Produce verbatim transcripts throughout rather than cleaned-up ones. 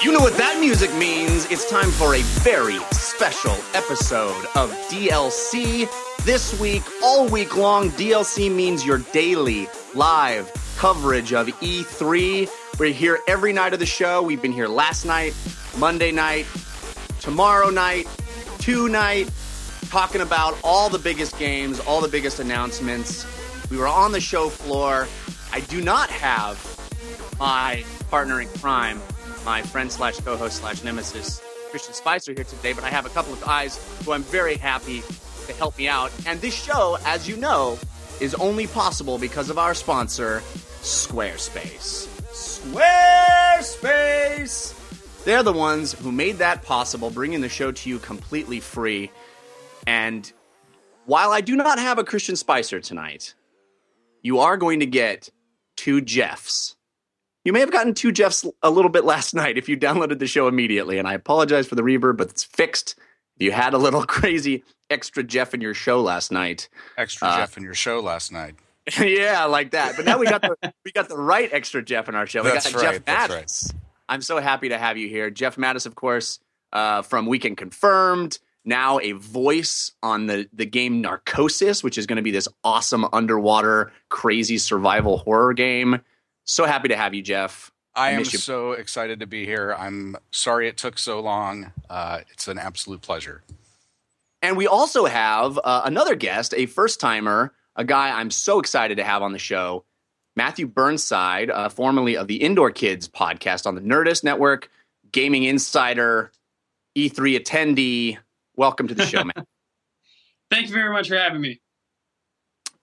You know what that music means. It's time for a very special episode of D L C. This week, all week long, D L C means your daily live coverage of E three. We're here every night of the show. We've been here last night, Monday night, tomorrow night, tonight, talking about all the biggest games, all the biggest announcements. We were on the show floor. I do not have my partner in crime, my friend slash co-host slash nemesis, Christian Spicer, here today, but I have a couple of guys who I'm very happy to help me out. And this show, as you know, is only possible because of our sponsor, Squarespace. Squarespace! They're the ones who made that possible, bringing the show to you completely free. And while I do not have a Christian Spicer tonight, you are going to get two Jeffs. You may have gotten two Jeffs a little bit last night if you downloaded the show immediately, and I apologize for the reverb, but it's fixed. You had a little crazy extra Jeff in your show last night. Extra uh, Jeff in your show last night. Yeah, like that. But now we got the we got the right extra Jeff in our show. We that's got right, Jeff Mattis. That's right. I'm so happy to have you here. Jeff Mattis, of course, uh, from Weekend Confirmed, now a voice on the, the game Narcosis, which is going to be this awesome underwater, crazy survival horror game. So happy to have you, Jeff. I, I am so excited to be here. I'm sorry it took so long. Uh, it's an absolute pleasure. And we also have uh, another guest, a first-timer, a guy I'm so excited to have on the show, Matthew Burnside, uh, formerly of the Indoor Kids podcast on the Nerdist Network, gaming insider, E three attendee. Welcome to the show, man. Thank you very much for having me.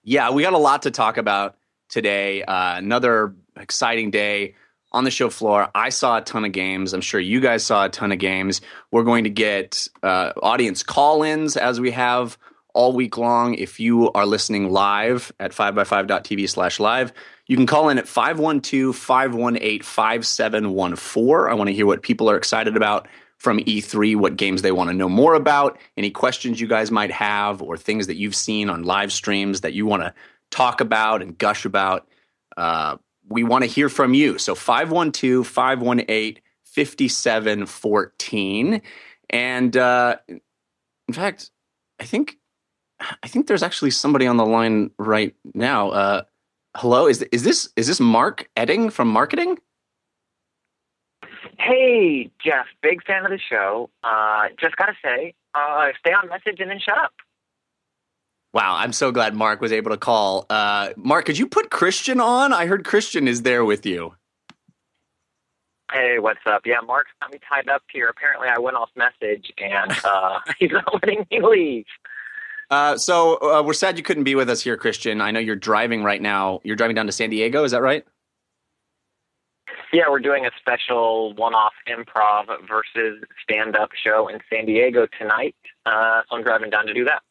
Yeah, we got a lot to talk about today. Uh, another exciting day on the show floor. I saw a ton of games. I'm sure you guys saw a ton of games. We're going to get uh, audience call-ins as we have all week long. If you are listening live at five by five dot t v slash live, you can call in at five one two, five one eight, five seven one four. I want to hear what people are excited about from E three, what games they want to know more about, any questions you guys might have, or things that you've seen on live streams that you want to talk about and gush about. Uh, we want to hear from you. So five one two, five one eight, five seven one four. And uh, in fact, I think... I think there's actually somebody on the line right now. Uh, hello, is is this is this Mark Edding from marketing? Hey, Jeff, big fan of the show. Uh, just gotta say, uh, stay on message and then shut up. Wow, I'm so glad Mark was able to call. Uh, Mark, could you put Christian on? I heard Christian is there with you. Hey, what's up? Yeah, Mark's got me tied up here. Apparently, I went off message and uh, he's not letting me leave. Uh, so uh, we're sad you couldn't be with us here, Christian. I know you're driving right now. You're driving down to San Diego, is that right? Yeah, we're doing a special one-off improv versus stand-up show in San Diego tonight. Uh, so I'm driving down to do that.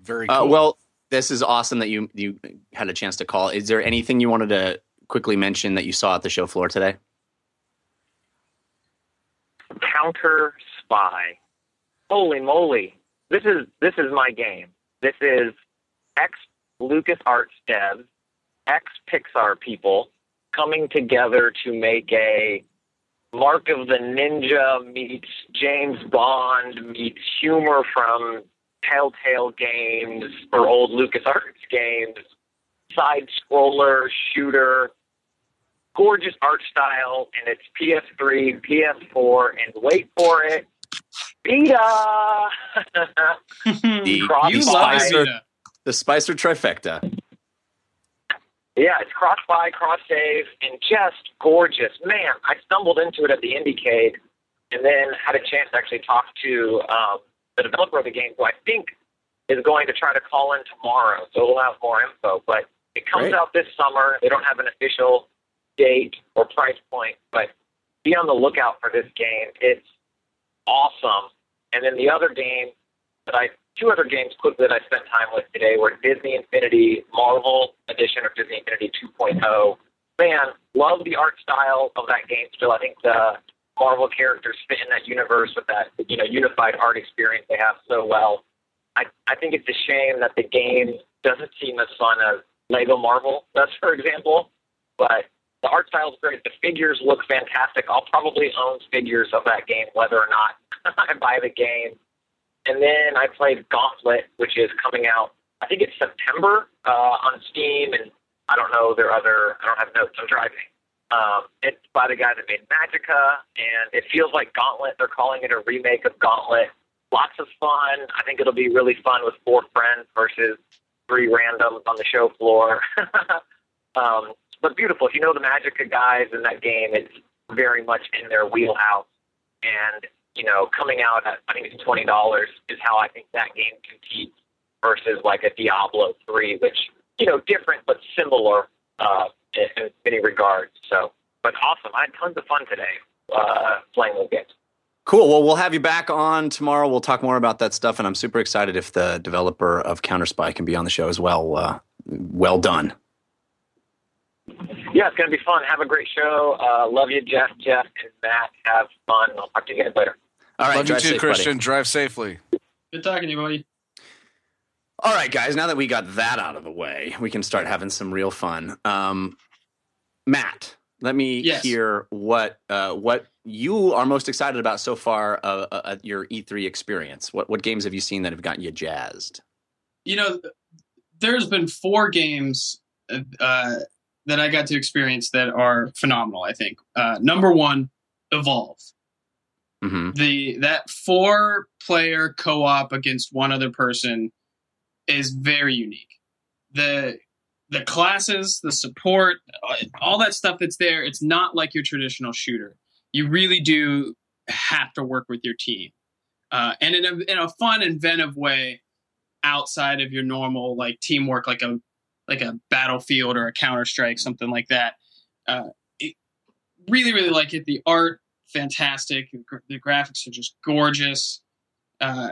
Very cool. Uh, well, this is awesome that you, you had a chance to call. Is there anything you wanted to quickly mention that you saw at the show floor today? Counterspy. Holy moly. This is this is my game. This is ex-LucasArts devs, ex-Pixar people coming together to make a Mark of the Ninja meets James Bond meets humor from Telltale games or old LucasArts games, side-scroller, shooter, gorgeous art style, and it's P S three, P S four, and wait for it, Vita! the, the, Spicer, the Spicer trifecta. Yeah, it's cross-buy, cross-save, and just gorgeous. Man, I stumbled into it at the IndieCade and then had a chance to actually talk to um, the developer of the game, who I think is going to try to call in tomorrow, so we'll have more info. But it comes Great. out this summer. They don't have an official date or price point, but be on the lookout for this game. It's awesome. And then the other game that I, two other games quickly that I spent time with today were Disney Infinity Marvel Edition or Disney Infinity two point oh. Man, love the art style of that game still. I think the Marvel characters fit in that universe with that, you know, unified art experience they have so well. I, I think it's a shame that the game doesn't seem as fun as Lego Marvel does, for example. But the art style is great. The figures look fantastic. I'll probably own figures of that game, whether or not I buy the game. And then I played Gauntlet, which is coming out, I think it's September uh, on Steam, and I don't know their other, I don't have notes, I'm driving. Um, it's by the guy that made Magicka, and it feels like Gauntlet. They're calling it a remake of Gauntlet. Lots of fun. I think it'll be really fun with four friends versus three randoms on the show floor. um, but beautiful. If you know the Magicka guys in that game, it's very much in their wheelhouse. And, you know, coming out at, I think it's twenty dollars is how I think that game competes versus like a Diablo three, which, you know, different but similar uh, in, in many regards. So, but awesome. I had tons of fun today uh, playing those games. Cool. Well, we'll have you back on tomorrow. We'll talk more about that stuff, and I'm super excited if the developer of Counterspy can be on the show as well. Uh, well done. Yeah, it's going to be fun. Have a great show. Uh, love you, Jeff, Jeff, and Matt. Have fun. I'll talk to you guys later. All right. Love you too, Christian. Drive safely. Good talking to you, buddy. All right, guys. Now that we got that out of the way, we can start having some real fun. Um, Matt, let me yes. hear what uh, what you are most excited about so far uh, uh, at your E three experience. What what games have you seen that have gotten you jazzed? You know, there's been four games uh, that I got to experience that are phenomenal, I think. Uh, number one, Evolve. Mm-hmm. The that four-player co-op against one other person is very unique. The the classes, the support, all that stuff that's there, it's not like your traditional shooter. You really do have to work with your team. Uh, and in a, in a fun, inventive way outside of your normal like teamwork, like a like a Battlefield or a Counter-Strike, something like that. Uh, it, really, really like it. The art, fantastic. The, gra- the graphics are just gorgeous. Uh,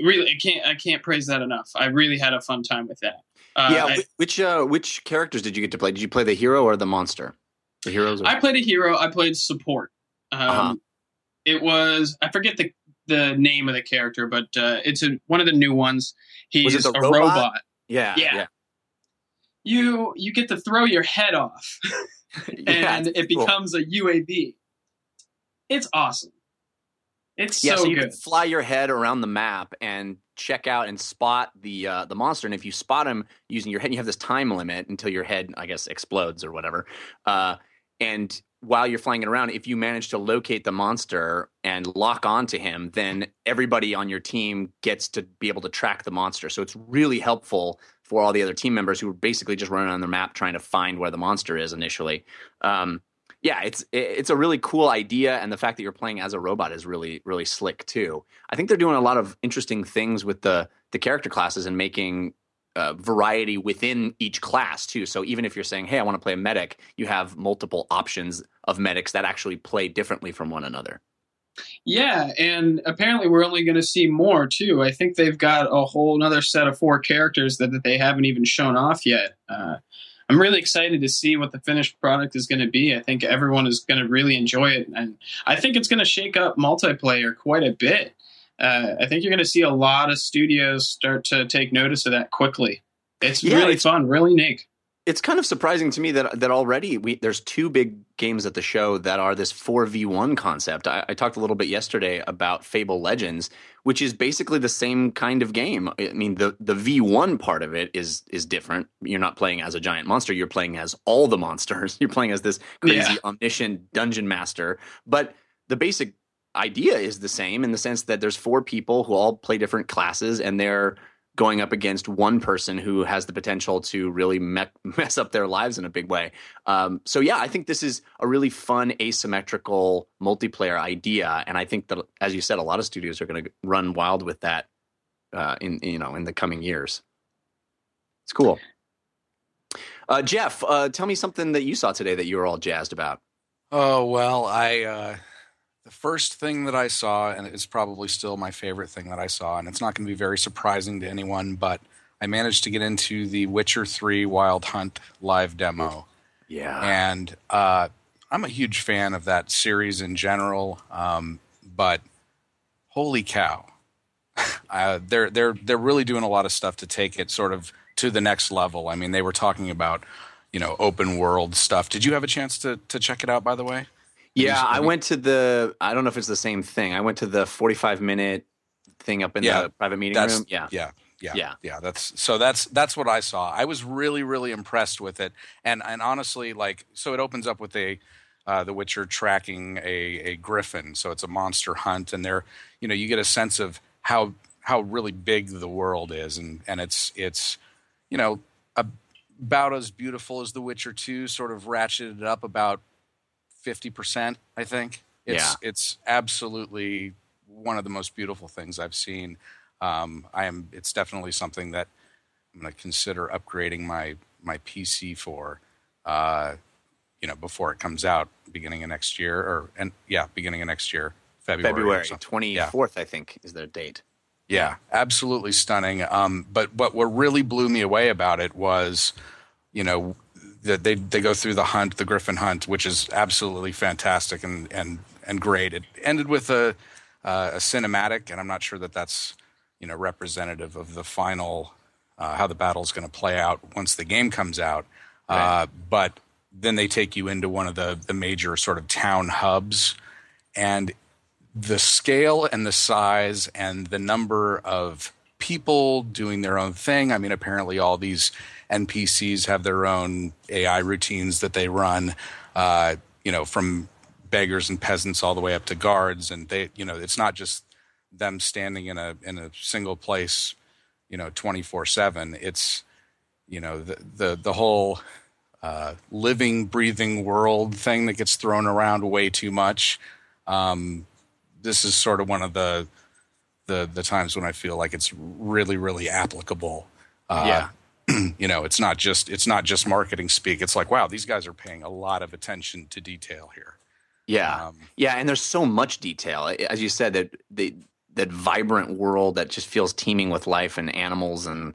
really, I can't I can't praise that enough. I really had a fun time with that. Uh, yeah, I, which uh, which characters did you get to play? Did you play the hero or the monster? The heroes. Or- I played a hero. I played support. Um, uh-huh. It was I forget the the name of the character, but uh, it's a, one of the new ones. He's a robot? robot. Yeah, yeah. yeah. You you get to throw your head off, and yeah, it becomes cool. a U A V. It's awesome. It's yeah, so, so you good. Can fly your head around the map and check out and spot the uh, the monster. And if you spot him using your head, you have this time limit until your head, I guess, explodes or whatever. Uh, and while you're flying it around, if you manage to locate the monster and lock onto him, then everybody on your team gets to be able to track the monster. So it's really helpful for all the other team members who are basically just running on their map trying to find where the monster is initially. Um, yeah, it's it's a really cool idea, and the fact that you're playing as a robot is really, really slick too. I think they're doing a lot of interesting things with the, the character classes and making uh, variety within each class too. So even if you're saying, hey, I want to play a medic, you have multiple options of medics that actually play differently from one another. Yeah, and apparently we're only going to see more too. I think they've got a whole other set of four characters that, that they haven't even shown off yet. Uh, I'm really excited to see what the finished product is going to be. I think everyone is going to really enjoy it, and I think it's going to shake up multiplayer quite a bit. Uh, I think you're going to see a lot of studios start to take notice of that quickly. It's yeah, really it's, fun, really unique. It's kind of surprising to me that that already we, there's two big games at the show that are this four v one concept. I, I talked a little bit yesterday about Fable Legends, which is basically the same kind of game. I mean, the, the V one part of it is is different. You're not playing as a giant monster. You're playing as all the monsters. You're playing as this crazy, yeah. omniscient dungeon master. But the basic idea is the same in the sense that there's four people who all play different classes, and they're going up against one person who has the potential to really me- mess up their lives in a big way. Um, so yeah, I think this is a really fun asymmetrical multiplayer idea, and I think that, as you said, a lot of studios are going to run wild with that uh, in you know in the coming years. It's cool. Uh, Jeff, uh, tell me something that you saw today that you were all jazzed about. Oh well, I. Uh... The first thing that I saw, and it's probably still my favorite thing that I saw, and it's not going to be very surprising to anyone, but I managed to get into the Witcher three Wild Hunt live demo. Yeah. And uh, I'm a huge fan of that series in general, um, but holy cow. uh, they're they're they're really doing a lot of stuff to take it sort of to the next level. I mean, they were talking about, you know, open world stuff. Did you have a chance to to check it out, by the way? Yeah, I went to the, I don't know if it's the same thing. I went to the forty-five minute thing up in yeah, the private meeting room. Yeah. Yeah. Yeah. Yeah. Yeah. That's, so that's, that's what I saw. I was really, really impressed with it. And, and honestly, like, so it opens up with a, uh, the Witcher tracking a, a griffin. So it's a monster hunt, and they're, you know, you get a sense of how, how really big the world is. And, and it's, it's, you know, about as beautiful as the Witcher two, sort of ratcheted it up about fifty percent, I think. It's, yeah. It's absolutely one of the most beautiful things I've seen. Um, I am. It's definitely something that I'm going to consider upgrading my, my P C for, uh, you know, before it comes out, beginning of next year, or and yeah, beginning of next year, February. February twenty-fourth, yeah. I think, is their date. Yeah, absolutely stunning. Um, but but what really blew me away about it was, you know, that they they go through the hunt, the Griffin hunt, which is absolutely fantastic and and, and great. It ended with a uh, a cinematic, and I'm not sure that that's, you know, representative of the final uh, how the battle's going to play out once the game comes out. Right. Uh, but then they take you into one of the the major sort of town hubs, and the scale and the size and the number of people doing their own thing. I mean, apparently all these N P Cs have their own A I routines that they run, uh, you know, from beggars and peasants all the way up to guards. And they, you know, it's not just them standing in a, in a single place, you know, twenty-four seven. It's, you know, the, the, the whole, uh, living, breathing world thing that gets thrown around way too much. Um, this is sort of one of the, the, the times when I feel like it's really, really applicable. Uh, yeah. You know, it's not just it's not just marketing speak. It's like, wow, these guys are paying a lot of attention to detail here. Yeah, um, yeah, and there's so much detail, as you said, that the that vibrant world that just feels teeming with life and animals and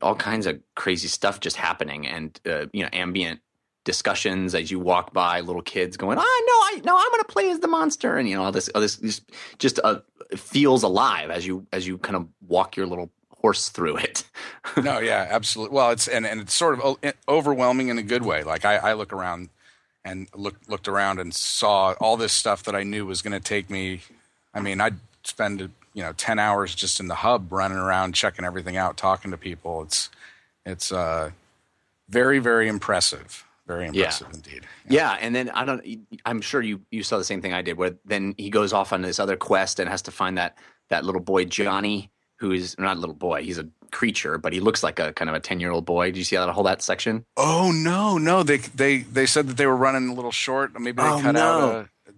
all kinds of crazy stuff just happening, and uh, you know, ambient discussions as you walk by, little kids going, "Ah, oh, no, I no, I'm going to play as the monster," and you know, all this, all this, this just uh, feels alive as you as you kind of walk your little horse through it. No, yeah, absolutely. Well, it's and, and it's sort of overwhelming in a good way. Like I, I look around and look, looked around and saw all this stuff that I knew was going to take me. I mean, I'd spend, you know, ten hours just in the hub running around, checking everything out, talking to people. It's it's uh, very, very impressive. Very impressive yeah. indeed. Yeah. yeah, and then I don't. I'm sure you you saw the same thing I did. Where then he goes off on this other quest and has to find that that little boy Johnny. Who is not a little boy? He's a creature, but he looks like a kind of a ten-year-old boy. Did you see that whole that section? Oh no, no! They they they said that they were running a little short. Maybe they oh, cut no. out. A,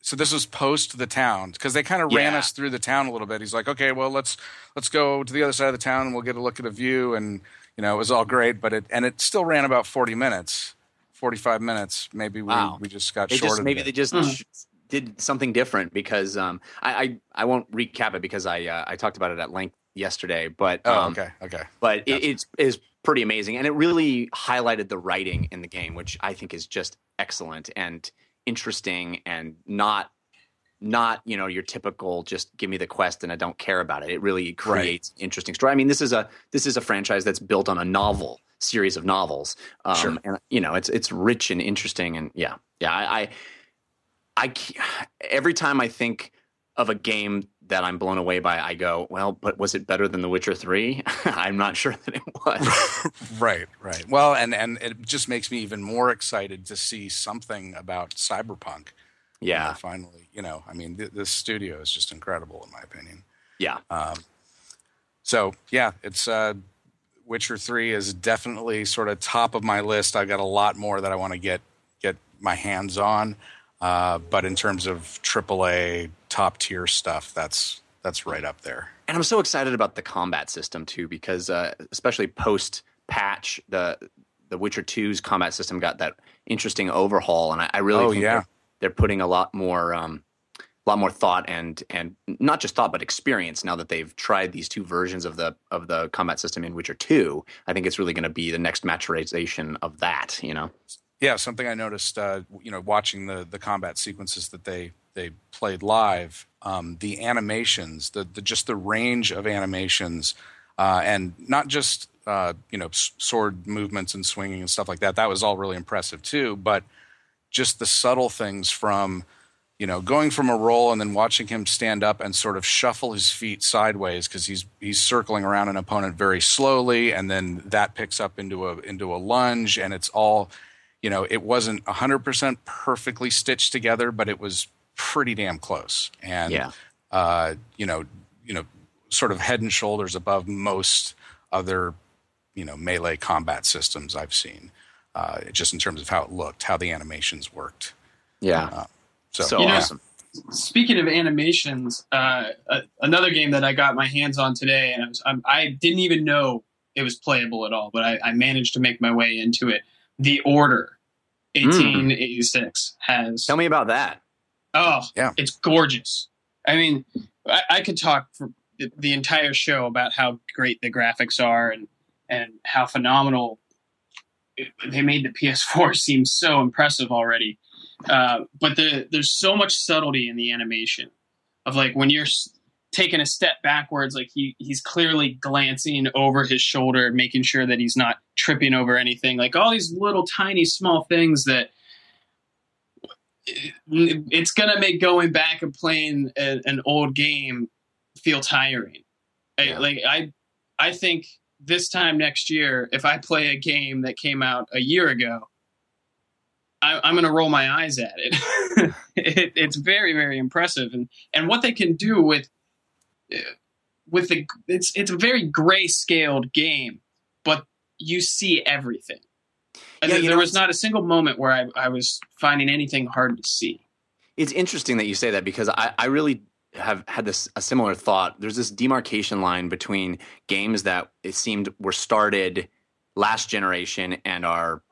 so this was post the town because they kind of yeah. ran us through the town a little bit. He's like, okay, well let's let's go to the other side of the town and we'll get a look at a view. And you know, it was all great, but it and it still ran about forty minutes, forty-five minutes. Maybe we wow. we just got they shorted. Just, maybe it. they just. Mm. did something different because um, I, I I won't recap it because I uh, I talked about it at length yesterday. But oh, um, okay, okay. But gotcha. it, it's is pretty amazing, and it really highlighted the writing in the game, which I think is just excellent and interesting, and not not you know your typical just give me the quest and I don't care about it. It really creates right. interesting story. I mean, this is a this is a franchise that's built on a novel series of novels, um, sure. and you know it's it's rich and interesting, and yeah, yeah, I. I I, every time I think of a game that I'm blown away by, I go, well, but was it better than The Witcher three? I'm not sure that it was. Right, right. Well, and, and it just makes me even more excited to see something about Cyberpunk. Yeah. Finally, you know, I mean, th- this studio is just incredible in my opinion. Yeah. Um, so, yeah, it's uh, Witcher three is definitely sort of top of my list. I've got a lot more that I want to get get my hands on. Uh, but in terms of triple A top tier stuff, that's that's right up there. And I'm so excited about the combat system too, because uh, especially post patch, the the Witcher two's combat system got that interesting overhaul, and I, I really oh, think yeah. they're, they're putting a lot more um, a lot more thought and and not just thought but experience now that they've tried these two versions of the of the combat system in Witcher two. I think it's really going to be the next maturation of that, you know. Yeah, something I noticed, uh, you know, watching the, the combat sequences that they they played live, um, the animations, the, the just the range of animations, uh, and not just uh, you know sword movements and swinging and stuff like that. That was all really impressive too. But just the subtle things from you know going from a roll and then watching him stand up and sort of shuffle his feet sideways because he's he's circling around an opponent very slowly, and then that picks up into a into a lunge, and it's all. You know, it wasn't one hundred percent perfectly stitched together, but it was pretty damn close. And, yeah. uh, you know, you know, sort of head and shoulders above most other, you know, melee combat systems I've seen, uh, just in terms of how it looked, how the animations worked. Yeah. Uh, so, so you know, awesome. Speaking of animations, uh, uh, another game that I got my hands on today, and I, was, um, I didn't even know it was playable at all, but I, I managed to make my way into it. The Order, eighteen eighty-six, mm. has... Tell me about that. Oh, yeah. It's gorgeous. I mean, I, I could talk for the, the entire show about how great the graphics are and, and how phenomenal it, they made the P S four seem so impressive already. Uh, but the, there's so much subtlety in the animation of, like, when you're taking a step backwards, like he he's clearly glancing over his shoulder, making sure that he's not tripping over anything, like all these little tiny small things that it's going to make going back and playing a, an old game feel tiring. Yeah. I, like I, I think this time next year, if I play a game that came out a year ago, I, I'm going to roll my eyes at it. it. It's very, very impressive. And, and what they can do with, with the, it's, it's a very gray-scaled game, but you see everything. And yeah, there know, was not a single moment where I, I was finding anything hard to see. It's interesting that you say that because I, I really have had this a similar thought. There's this demarcation line between games that it seemed were started last generation and are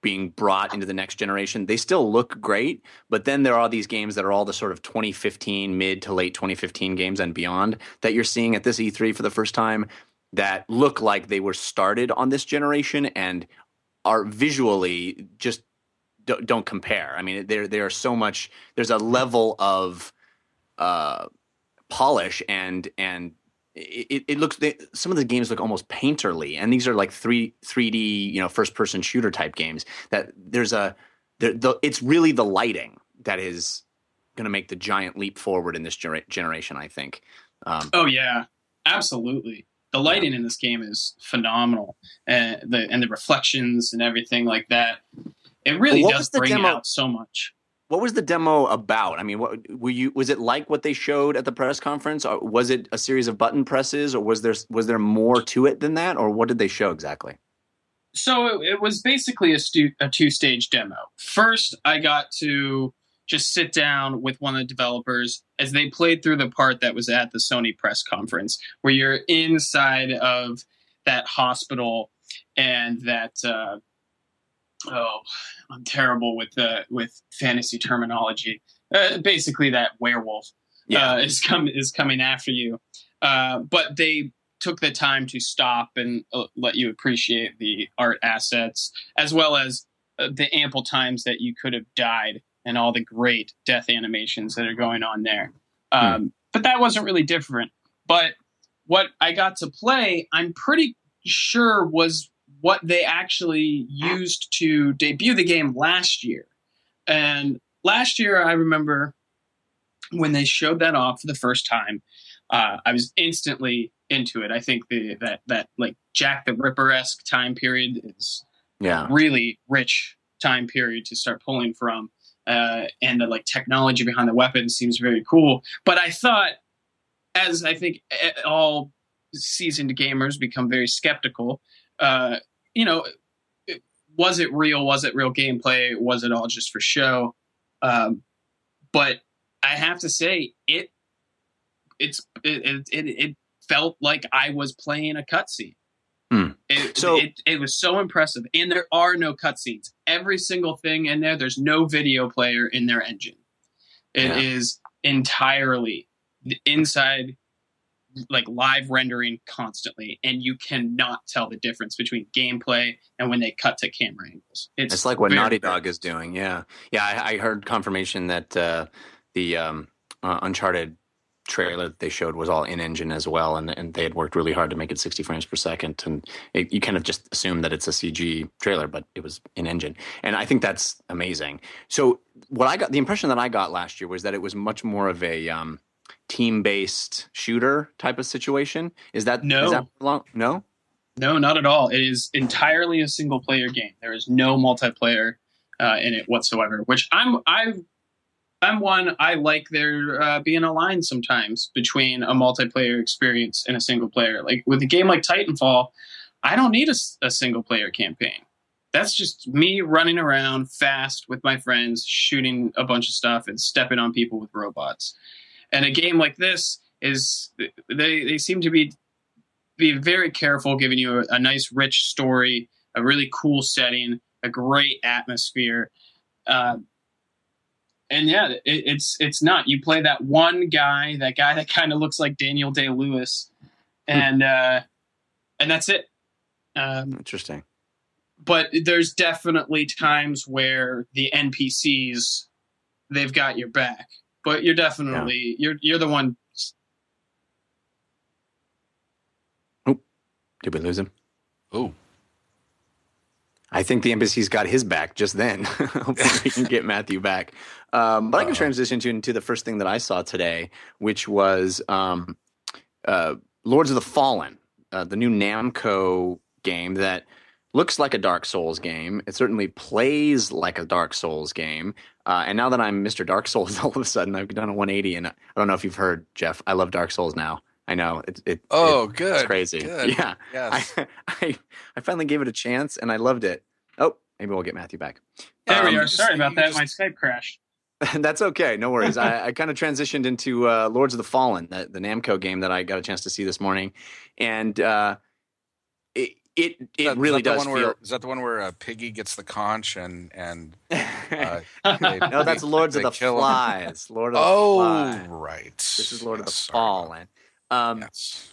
being brought into the next generation. They still look great, but then there are these games that are all the sort of twenty fifteen, mid to late twenty fifteen games and beyond that you're seeing at this E three for the first time that look like they were started on this generation and are visually just don't, don't compare. I mean, there there are so much, there's a level of uh, polish and and It, it looks – some of the games look almost painterly, and these are like three, three D, you know, first-person shooter type games. That there's a there, the, it's really the lighting that is going to make the giant leap forward in this genera- generation, I think. Um, oh, yeah. Absolutely. The lighting yeah. in this game is phenomenal, and the, and the reflections and everything like that. It really does bring demo- out so much. What was the demo about? I mean, what were you? Was it like what they showed at the press conference? Or was it a series of button presses, or was there was there more to it than that, or what did they show exactly? So it, it was basically a, stu- a two-stage demo. First, I got to just sit down with one of the developers as they played through the part that was at the Sony press conference, where you're inside of that hospital and that. Uh, Oh, I'm terrible with uh, with fantasy terminology. Uh, basically, that werewolf yeah. uh, is come is coming after you. Uh, but they took the time to stop and uh, let you appreciate the art assets, as well as uh, the ample times that you could have died and all the great death animations that are going on there. Um, hmm. But that wasn't really different. But what I got to play, I'm pretty sure was what they actually used to debut the game last year. And last year, I remember when they showed that off for the first time, uh, I was instantly into it. I think the, that, that like Jack the Ripper-esque time period is yeah. a really rich time period to start pulling from. Uh, and the like technology behind the weapons seems very cool. But I thought, as I think all seasoned gamers become very skeptical, Uh, you know, was it real? Was it real gameplay? Was it all just for show? Um, but I have to say, it it's it it, it felt like I was playing a cutscene. Hmm. It, so it, it was so impressive, and there are no cutscenes. Every single thing in there. There's no video player in their engine. It yeah. is entirely inside. Like live rendering constantly, and you cannot tell the difference between gameplay and when they cut to camera angles. It's, it's like what Naughty Dog is doing. Yeah. Yeah. I, I heard confirmation that, uh, the um, uh, Uncharted trailer that they showed was all in-engine as well, and, and they had worked really hard to make it sixty frames per second, and it, you kind of just assume that it's a C G trailer, but it was in-engine. And I think that's amazing. So what I got, the impression that I got last year was that it was much more of a um, team-based shooter type of situation. Is that no? Is that long, no? No, not at all. It is entirely a single-player game. There is no multiplayer uh, in it whatsoever, which I'm I've I'm one, I like there uh, being a line sometimes between a multiplayer experience and a single player. Like with a game like Titanfall, I don't need a, a single player campaign. That's just me running around fast with my friends, shooting a bunch of stuff and stepping on people with robots. And a game like this is, they, they seem to be, be very careful, giving you a, a nice, rich story, a really cool setting, a great atmosphere. Uh, And yeah, it, it's it's not. You play that one guy, that guy that kind of looks like Daniel Day-Lewis, and uh, and that's it. Um, Interesting. But there's definitely times where the N P Cs, they've got your back, but you're definitely yeah. you're you're the one. Oh, did we lose him? Oh. I think the embassy's got his back just then. Hopefully we can get Matthew back. Um, but Uh-oh. I can transition to into the first thing that I saw today, which was um, uh, Lords of the Fallen, uh, the new Namco game that looks like a Dark Souls game. It certainly plays like a Dark Souls game. Uh, and now that I'm Mister Dark Souls, all of a sudden I've done a one eighty. And I don't know if you've heard, Jeff, I love Dark Souls now. I know it. it oh, it, good. It's crazy. Good. Yeah. Yes. I, I I finally gave it a chance and I loved it. Oh, maybe we'll get Matthew back. There um, we are. Sorry about that. Just... My Skype crashed. That's okay. No worries. I, I kind of transitioned into uh, Lords of the Fallen, the, the Namco game that I got a chance to see this morning, and uh, it it it that, really does feel. Where, is that the one where uh, Piggy gets the conch and and? Uh, they, no, that's Lords of the Flies. Lord of oh, the Flies. Oh, right. This is Lord yeah, of the sorry. Fallen. Um, yes.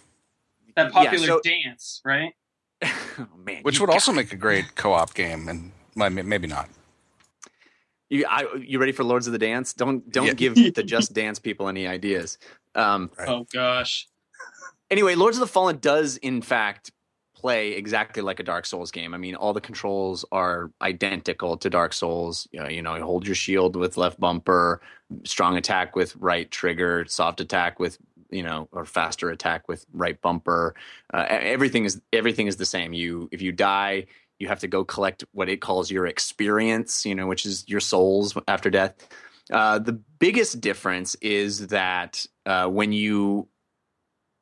That popular yeah, so, dance, right? Oh, man, which would also it. make a great co-op game, and well, maybe not. You, I, you ready for Lords of the Dance? Don't don't yeah. give the Just Dance people any ideas. Um, right. Oh gosh. Anyway, Lords of the Fallen does in fact play exactly like a Dark Souls game. I mean, all the controls are identical to Dark Souls. You know, you know, hold your shield with left bumper, strong attack with right trigger, soft attack with you know, or faster attack with right bumper. Uh, everything is everything is the same. You, if you die, you have to go collect what it calls your experience, you know, which is your souls after death. Uh, the biggest difference is that uh, when you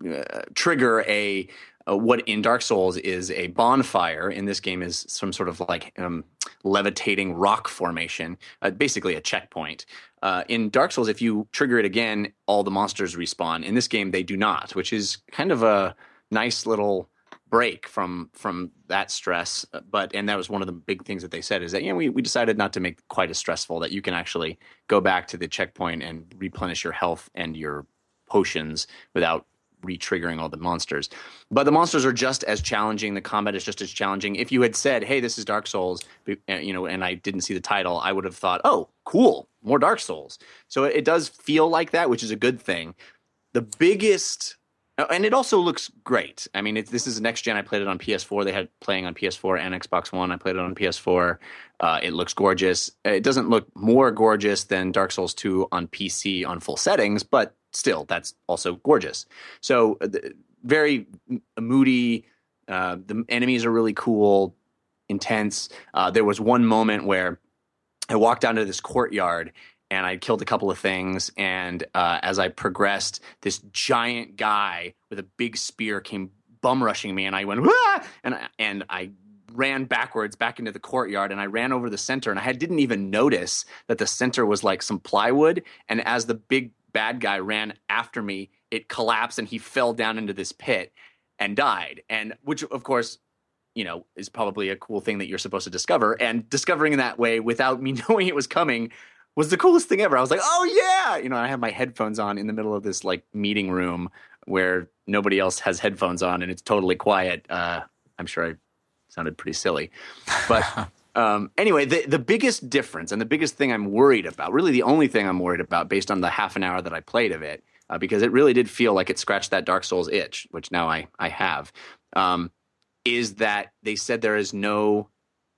uh, trigger a, a what in Dark Souls is a bonfire, in this game is some sort of like um, levitating rock formation, uh, basically a checkpoint. Uh, in Dark Souls, if you trigger it again, all the monsters respawn. In this game, they do not, which is kind of a nice little break from from that stress. But and that was one of the big things that they said is that, you know, we, we decided not to make it quite as stressful, that you can actually go back to the checkpoint and replenish your health and your potions without re-triggering all the monsters. But the monsters are just as challenging. The combat is just as challenging. If you had said, hey, this is Dark Souls, you know, and I didn't see the title, I would have thought, oh, cool, more Dark Souls. So it does feel like that, which is a good thing. The biggest... And it also looks great. I mean, it, this is next gen. I played it on P S four. They had playing on P S four and Xbox One. I played it on P S four. Uh, it looks gorgeous. It doesn't look more gorgeous than Dark Souls two on P C on full settings, but still, that's also gorgeous. So uh, very moody. Uh, the enemies are really cool, intense. Uh, there was one moment where I walked down to this courtyard and I killed a couple of things, and uh, as I progressed, this giant guy with a big spear came bum-rushing me, and I went, "Wah!" and I, and I ran backwards back into the courtyard, and I ran over the center, and I had, didn't even notice that the center was like some plywood, and as the big bad guy ran after me, it collapsed, and he fell down into this pit and died, and which, of course... you know, is probably a cool thing that you're supposed to discover. And discovering in that way without me knowing it was coming was the coolest thing ever. I was like, oh, yeah. You know, I have my headphones on in the middle of this, like, meeting room where nobody else has headphones on and it's totally quiet. Uh, I'm sure I sounded pretty silly. But Um, anyway, the, the biggest difference and the biggest thing I'm worried about, really the only thing I'm worried about based on the half an hour that I played of it, uh, because it really did feel like it scratched that Dark Souls itch, which now I, I have, um, is that they said there is no,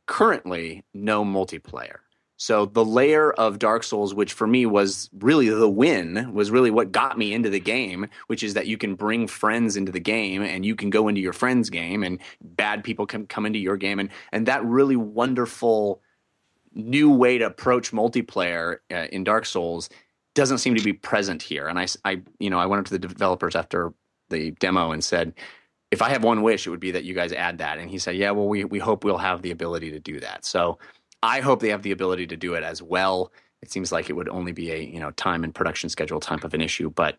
currently, no multiplayer. So the layer of Dark Souls, which for me was really the win, was really what got me into the game, which is that you can bring friends into the game and you can go into your friend's game and bad people can come into your game. And, and that really wonderful new way to approach multiplayer uh, in Dark Souls doesn't seem to be present here. And I, I, you know, I went up to the developers after the demo and said, if I have one wish, it would be that you guys add that. And he said, yeah, well, we, we hope we'll have the ability to do that. So I hope they have the ability to do it as well. It seems like it would only be a, you know, time and production schedule type of an issue, but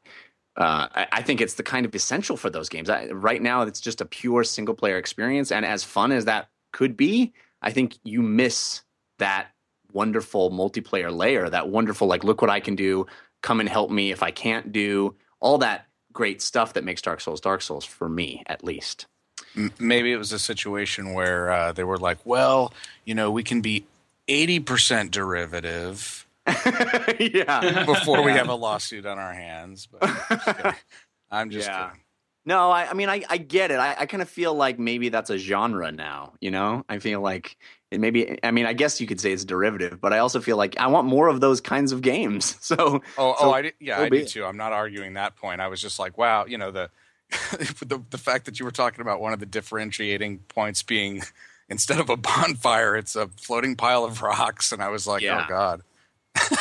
uh, I, I think it's the kind of essential for those games. I, right now, it's just a pure single player experience, and as fun as that could be, I think you miss that wonderful multiplayer layer, that wonderful like, look what I can do, come and help me if I can't do all that great stuff that makes Dark Souls Dark Souls for me, at least. Maybe it was a situation where uh, they were like, well, you know, we can be eighty percent derivative yeah. before yeah. we have a lawsuit on our hands. But I'm just kidding. I'm just yeah. kidding. No, I, I mean, I, I get it. I, I kind of feel like maybe that's a genre now, you know? I feel like it maybe – I mean, I guess you could say it's derivative, but I also feel like I want more of those kinds of games. So, Oh, so oh I did, yeah, I do too. I'm not arguing that point. I was just like, wow, you know, the – the, the fact that you were talking about one of the differentiating points being instead of a bonfire, it's a floating pile of rocks. And I was like, yeah. oh, God.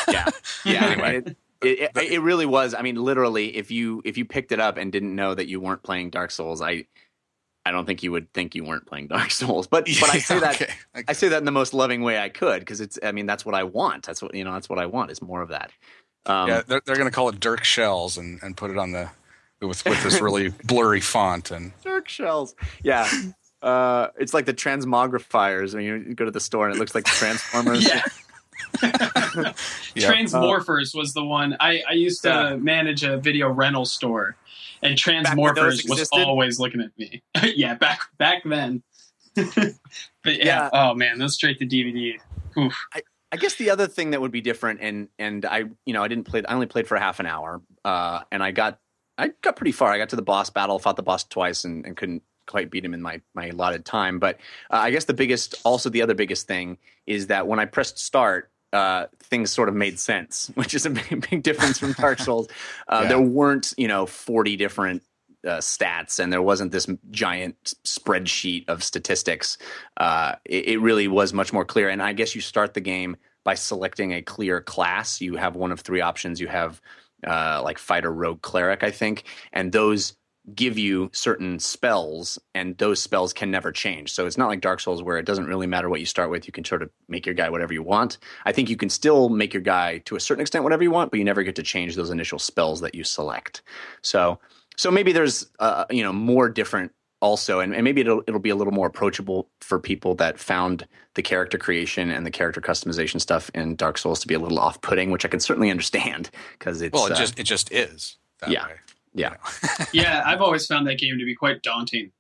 yeah. Yeah. Anyway, it, it, it, it really was. I mean, literally, if you if you picked it up and didn't know that you weren't playing Dark Souls, I I don't think you would think you weren't playing Dark Souls. But but I say that okay. Okay. I say that in the most loving way I could, because it's I mean, that's what I want. That's what, you know, that's what I want is more of that. Um, yeah, they're, they're going to call it Dirk Shells and, and put it on the. With, with this really blurry font and Dirk Shells, yeah, uh, it's like the transmogrifiers when you go to the store and it looks like the Transformers. yeah, yep. Transmorphers uh, was the one I, I used to yeah. manage a video rental store, and Transmorphers was always looking at me. yeah, back back then. but yeah, yeah, oh man, those straight to D V D. Oof. I, I guess the other thing that would be different, and and I you know I didn't play, I only played for half an hour, uh, and I got. I got pretty far. I got to the boss battle, fought the boss twice, and, and couldn't quite beat him in my, my allotted time. But uh, I guess the biggest, also the other biggest thing is that when I pressed start, uh, things sort of made sense, which is a big, big difference from Dark Souls. Uh, yeah. There weren't, you know, forty different uh, stats, and there wasn't this giant spreadsheet of statistics. Uh, it, it really was much more clear. And I guess you start the game by selecting a clear class. You have one of three options. You have... Uh, like fighter, rogue, cleric, I think, and those give you certain spells, and those spells can never change. So it's not like Dark Souls where it doesn't really matter what you start with. You can sort of make your guy whatever you want. I think you can still make your guy to a certain extent whatever you want, but you never get to change those initial spells that you select. So, so maybe there's uh, you know more different also, and, and maybe it'll it'll be a little more approachable for people that found the character creation and the character customization stuff in Dark Souls to be a little off-putting, which I can certainly understand because it's well, it just uh, it just is. That yeah, way. yeah, yeah. I've always found that game to be quite daunting,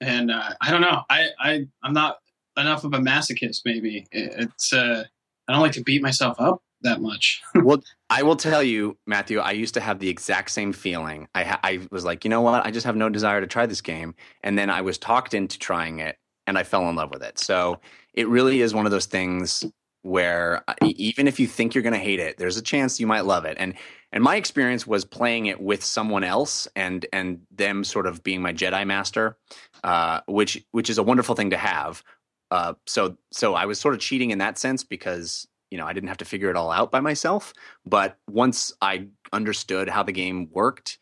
and uh, I don't know. I, I I'm not enough of a masochist. Maybe it's uh, I don't like to beat myself up that much. Well, I will tell you, Matthew, I used to have the exact same feeling. I, ha- I was like, you know what? I just have no desire to try this game. And then I was talked into trying it and I fell in love with it. So it really is one of those things where even if you think you're going to hate it, there's a chance you might love it. And and my experience was playing it with someone else and and them sort of being my Jedi master, uh, which which is a wonderful thing to have. Uh, so so I was sort of cheating in that sense because you know, I didn't have to figure it all out by myself. But once I understood how the game worked,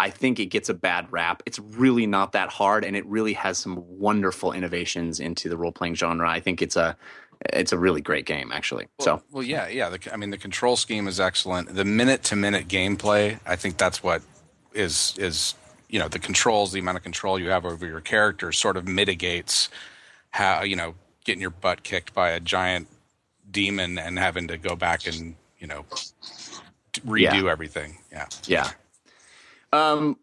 I think it gets a bad rap. It's really not that hard, and it really has some wonderful innovations into the role-playing genre. I think it's a it's a really great game, actually. Well, so, well, yeah, yeah. The, I mean, the control scheme is excellent. The minute-to-minute gameplay, I think that's what is is you know the controls, the amount of control you have over your character, sort of mitigates how you know getting your butt kicked by a giant demon and having to go back and you know redo yeah. everything yeah yeah um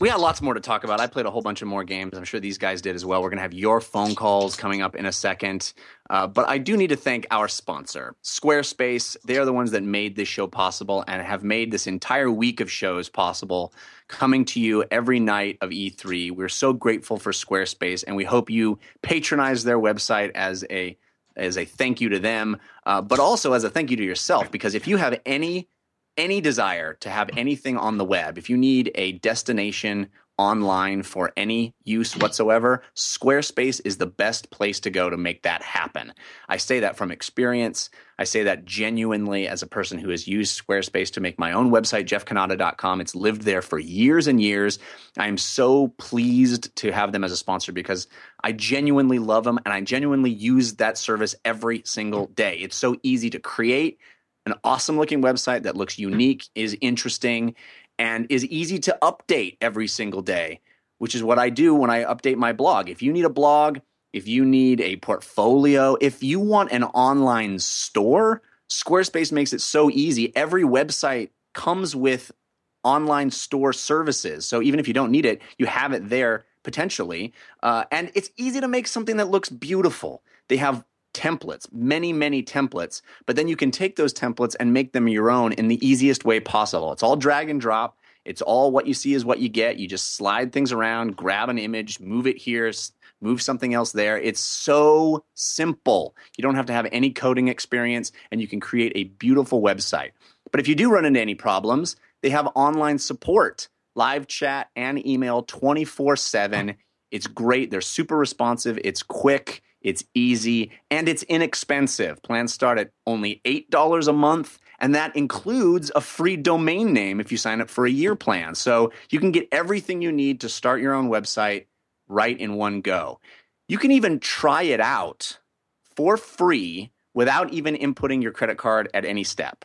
We got lots more to talk about. I played a whole bunch of more games. I'm sure these guys did as well. We're going to have your phone calls coming up in a second. Uh, but I do need to thank our sponsor, Squarespace. They are the ones that made this show possible and have made this entire week of shows possible, coming to you every night of E three. We're so grateful for Squarespace, and we hope you patronize their website as a as a thank you to them, uh, but also as a thank you to yourself, because if you have any any desire to have anything on the web, if you need a destination online for any use whatsoever, Squarespace is the best place to go to make that happen. I say that from experience. I say that genuinely as a person who has used Squarespace to make my own website, jeff cannata dot com. It's lived there for years and years. I am so pleased to have them as a sponsor because I genuinely love them and I genuinely use that service every single day. It's so easy to create an awesome-looking website that looks unique, is interesting, and is easy to update every single day, which is what I do when I update my blog. If you need a blog, if you need a portfolio, if you want an online store, Squarespace makes it so easy. Every website comes with online store services, so even if you don't need it, you have it there potentially, uh, and it's easy to make something that looks beautiful. They have templates, many, many templates, but then you can take those templates and make them your own in the easiest way possible. It's all drag and drop. It's all what you see is what you get. You just slide things around, grab an image, move it here, move something else there. It's so simple. You don't have to have any coding experience, and you can create a beautiful website. But if you do run into any problems, they have online support, live chat and email twenty-four seven. It's great. They're super responsive. It's quick. It's easy, and it's inexpensive. Plans start at only eight dollars a month, and that includes a free domain name if you sign up for a year plan. So you can get everything you need to start your own website right in one go. You can even try it out for free without even inputting your credit card at any step.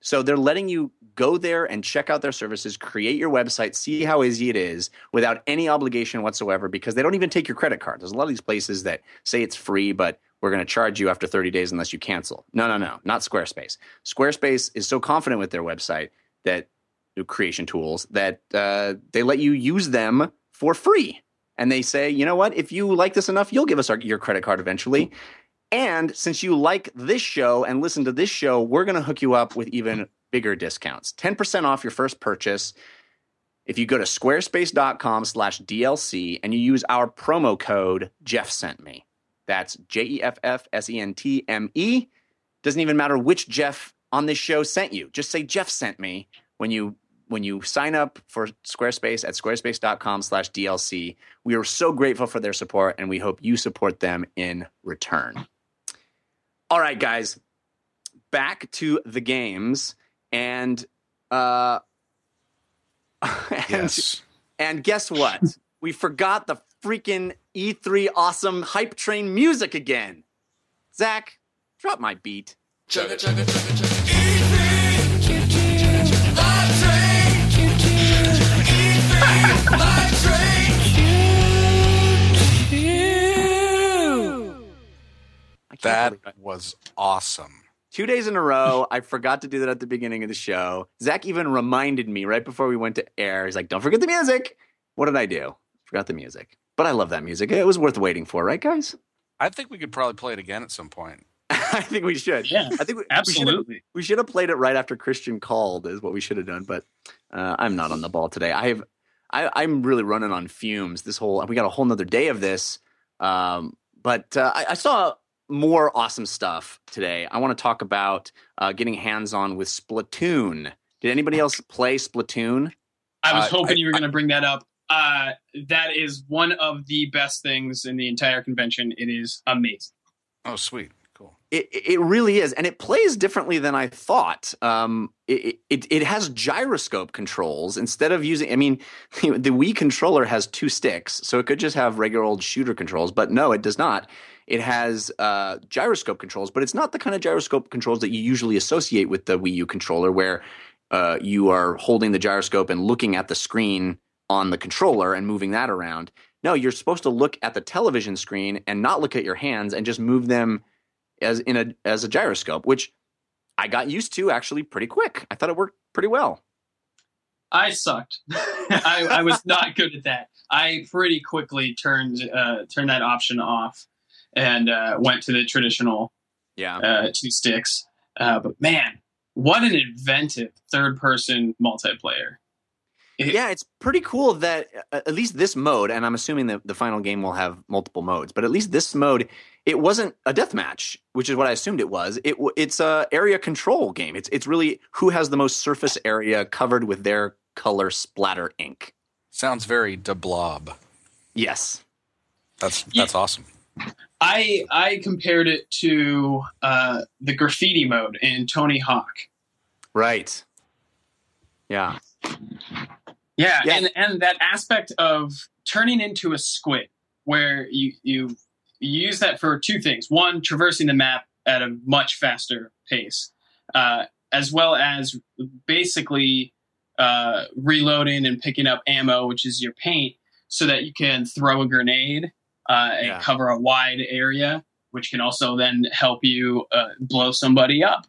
So they're letting you go there and check out their services, create your website, see how easy it is without any obligation whatsoever, because they don't even take your credit card. There's a lot of these places that say it's free, but we're going to charge you after thirty days unless you cancel. No, no, no, not Squarespace. Squarespace is so confident with their website that their creation tools that uh, they let you use them for free. And they say, you know what, if you like this enough, you'll give us our, your credit card eventually. And since you like this show and listen to this show, we're going to hook you up with even bigger discounts. ten percent off your first purchase if you go to squarespace dot com slash D L C and you use our promo code Jeff Sent Me. That's J E F F S E N T M E. Doesn't even matter which Jeff on this show sent you. Just say Jeff Sent Me when you when you sign up for Squarespace at squarespace dot com slash D L C. We are so grateful for their support, and we hope you support them in return. All right, guys, back to the games, and uh, yes. and, and guess what? We forgot the freaking E three awesome hype train music again. Zach, drop my beat. Chugga, chugga, chugga, chugga. E three, choo-choo, my train, choo-choo, E three, my train, choo-choo. That was awesome. Two days in a row, I forgot to do that at the beginning of the show. Zach even reminded me right before we went to air. He's like, don't forget the music. What did I do? Forgot the music. But I love that music. It was worth waiting for, right, guys? I think we could probably play it again at some point. I think we should. Yeah, I think we, absolutely. We should have played it right after Christian called is what we should have done, but uh, I'm not on the ball today. I have, I, I'm really running on fumes this whole – we got a whole nother day of this. Um, but uh, I, I saw – more awesome stuff today. I want to talk about uh, getting hands-on with Splatoon. Did anybody else play Splatoon? I was uh, hoping I, you were going to bring that up. Uh, that is one of the best things in the entire convention. It is amazing. Oh, sweet. Cool. It it really is, and it plays differently than I thought. Um, it, it it has gyroscope controls instead of using. I mean, the Wii controller has two sticks, so it could just have regular old shooter controls. But no, it does not. It has uh, gyroscope controls, but it's not the kind of gyroscope controls that you usually associate with the Wii U controller where uh, you are holding the gyroscope and looking at the screen on the controller and moving that around. No, you're supposed to look at the television screen and not look at your hands and just move them as in a as a gyroscope, which I got used to actually pretty quick. I thought it worked pretty well. I sucked. I, I was not good at that. I pretty quickly turned uh, turned that option off and uh, went to the traditional yeah. uh, two sticks. Uh, but man, what an inventive third-person multiplayer. It, yeah, it's pretty cool that uh, at least this mode, and I'm assuming that the final game will have multiple modes, but at least this mode, it wasn't a deathmatch, which is what I assumed it was. It It's a area control game. It's it's really who has the most surface area covered with their color splatter ink. Sounds very Da Blob. Yes. That's that's yeah. awesome. I I compared it to uh, the graffiti mode in Tony Hawk. Right. Yeah. Yeah, yeah, and and that aspect of turning into a squid, where you, you you use that for two things. One, traversing the map at a much faster pace, uh, as well as basically uh, reloading and picking up ammo, which is your paint, so that you can throw a grenade uh, and yeah. cover a wide area, which can also then help you uh, blow somebody up.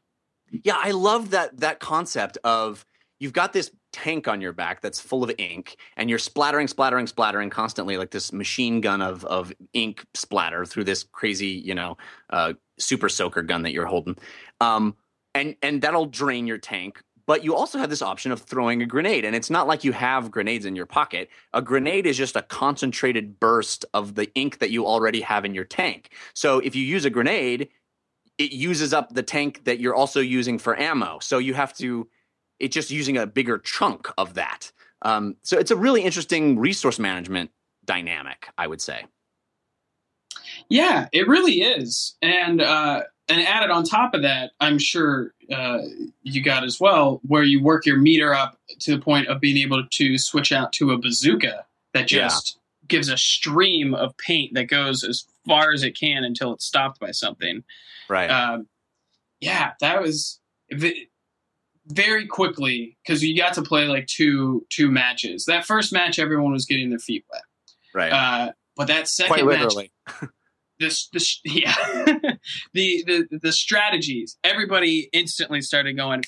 Yeah, I love that that concept of you've got this tank on your back that's full of ink, and you're splattering, splattering, splattering constantly, like this machine gun of of ink splatter through this crazy, you know, uh, super soaker gun that you're holding. Um, and and that'll drain your tank. But you also have this option of throwing a grenade, and it's not like you have grenades in your pocket. A grenade is just a concentrated burst of the ink that you already have in your tank. So if you use a grenade, it uses up the tank that you're also using for ammo. So you have to... It's just using a bigger chunk of that. Um, so it's a really interesting resource management dynamic, I would say. Yeah, it really is. And uh, and added on top of that, I'm sure uh, you got as well, where you work your meter up to the point of being able to switch out to a bazooka that just yeah. gives a stream of paint that goes as far as it can until it's stopped by something. Right. Um, yeah, that was... It, very quickly, because you got to play like two two matches. That first match, everyone was getting their feet wet. Right. Uh, but that second Quite literally. match, this this yeah, the the the strategies. Everybody instantly started going,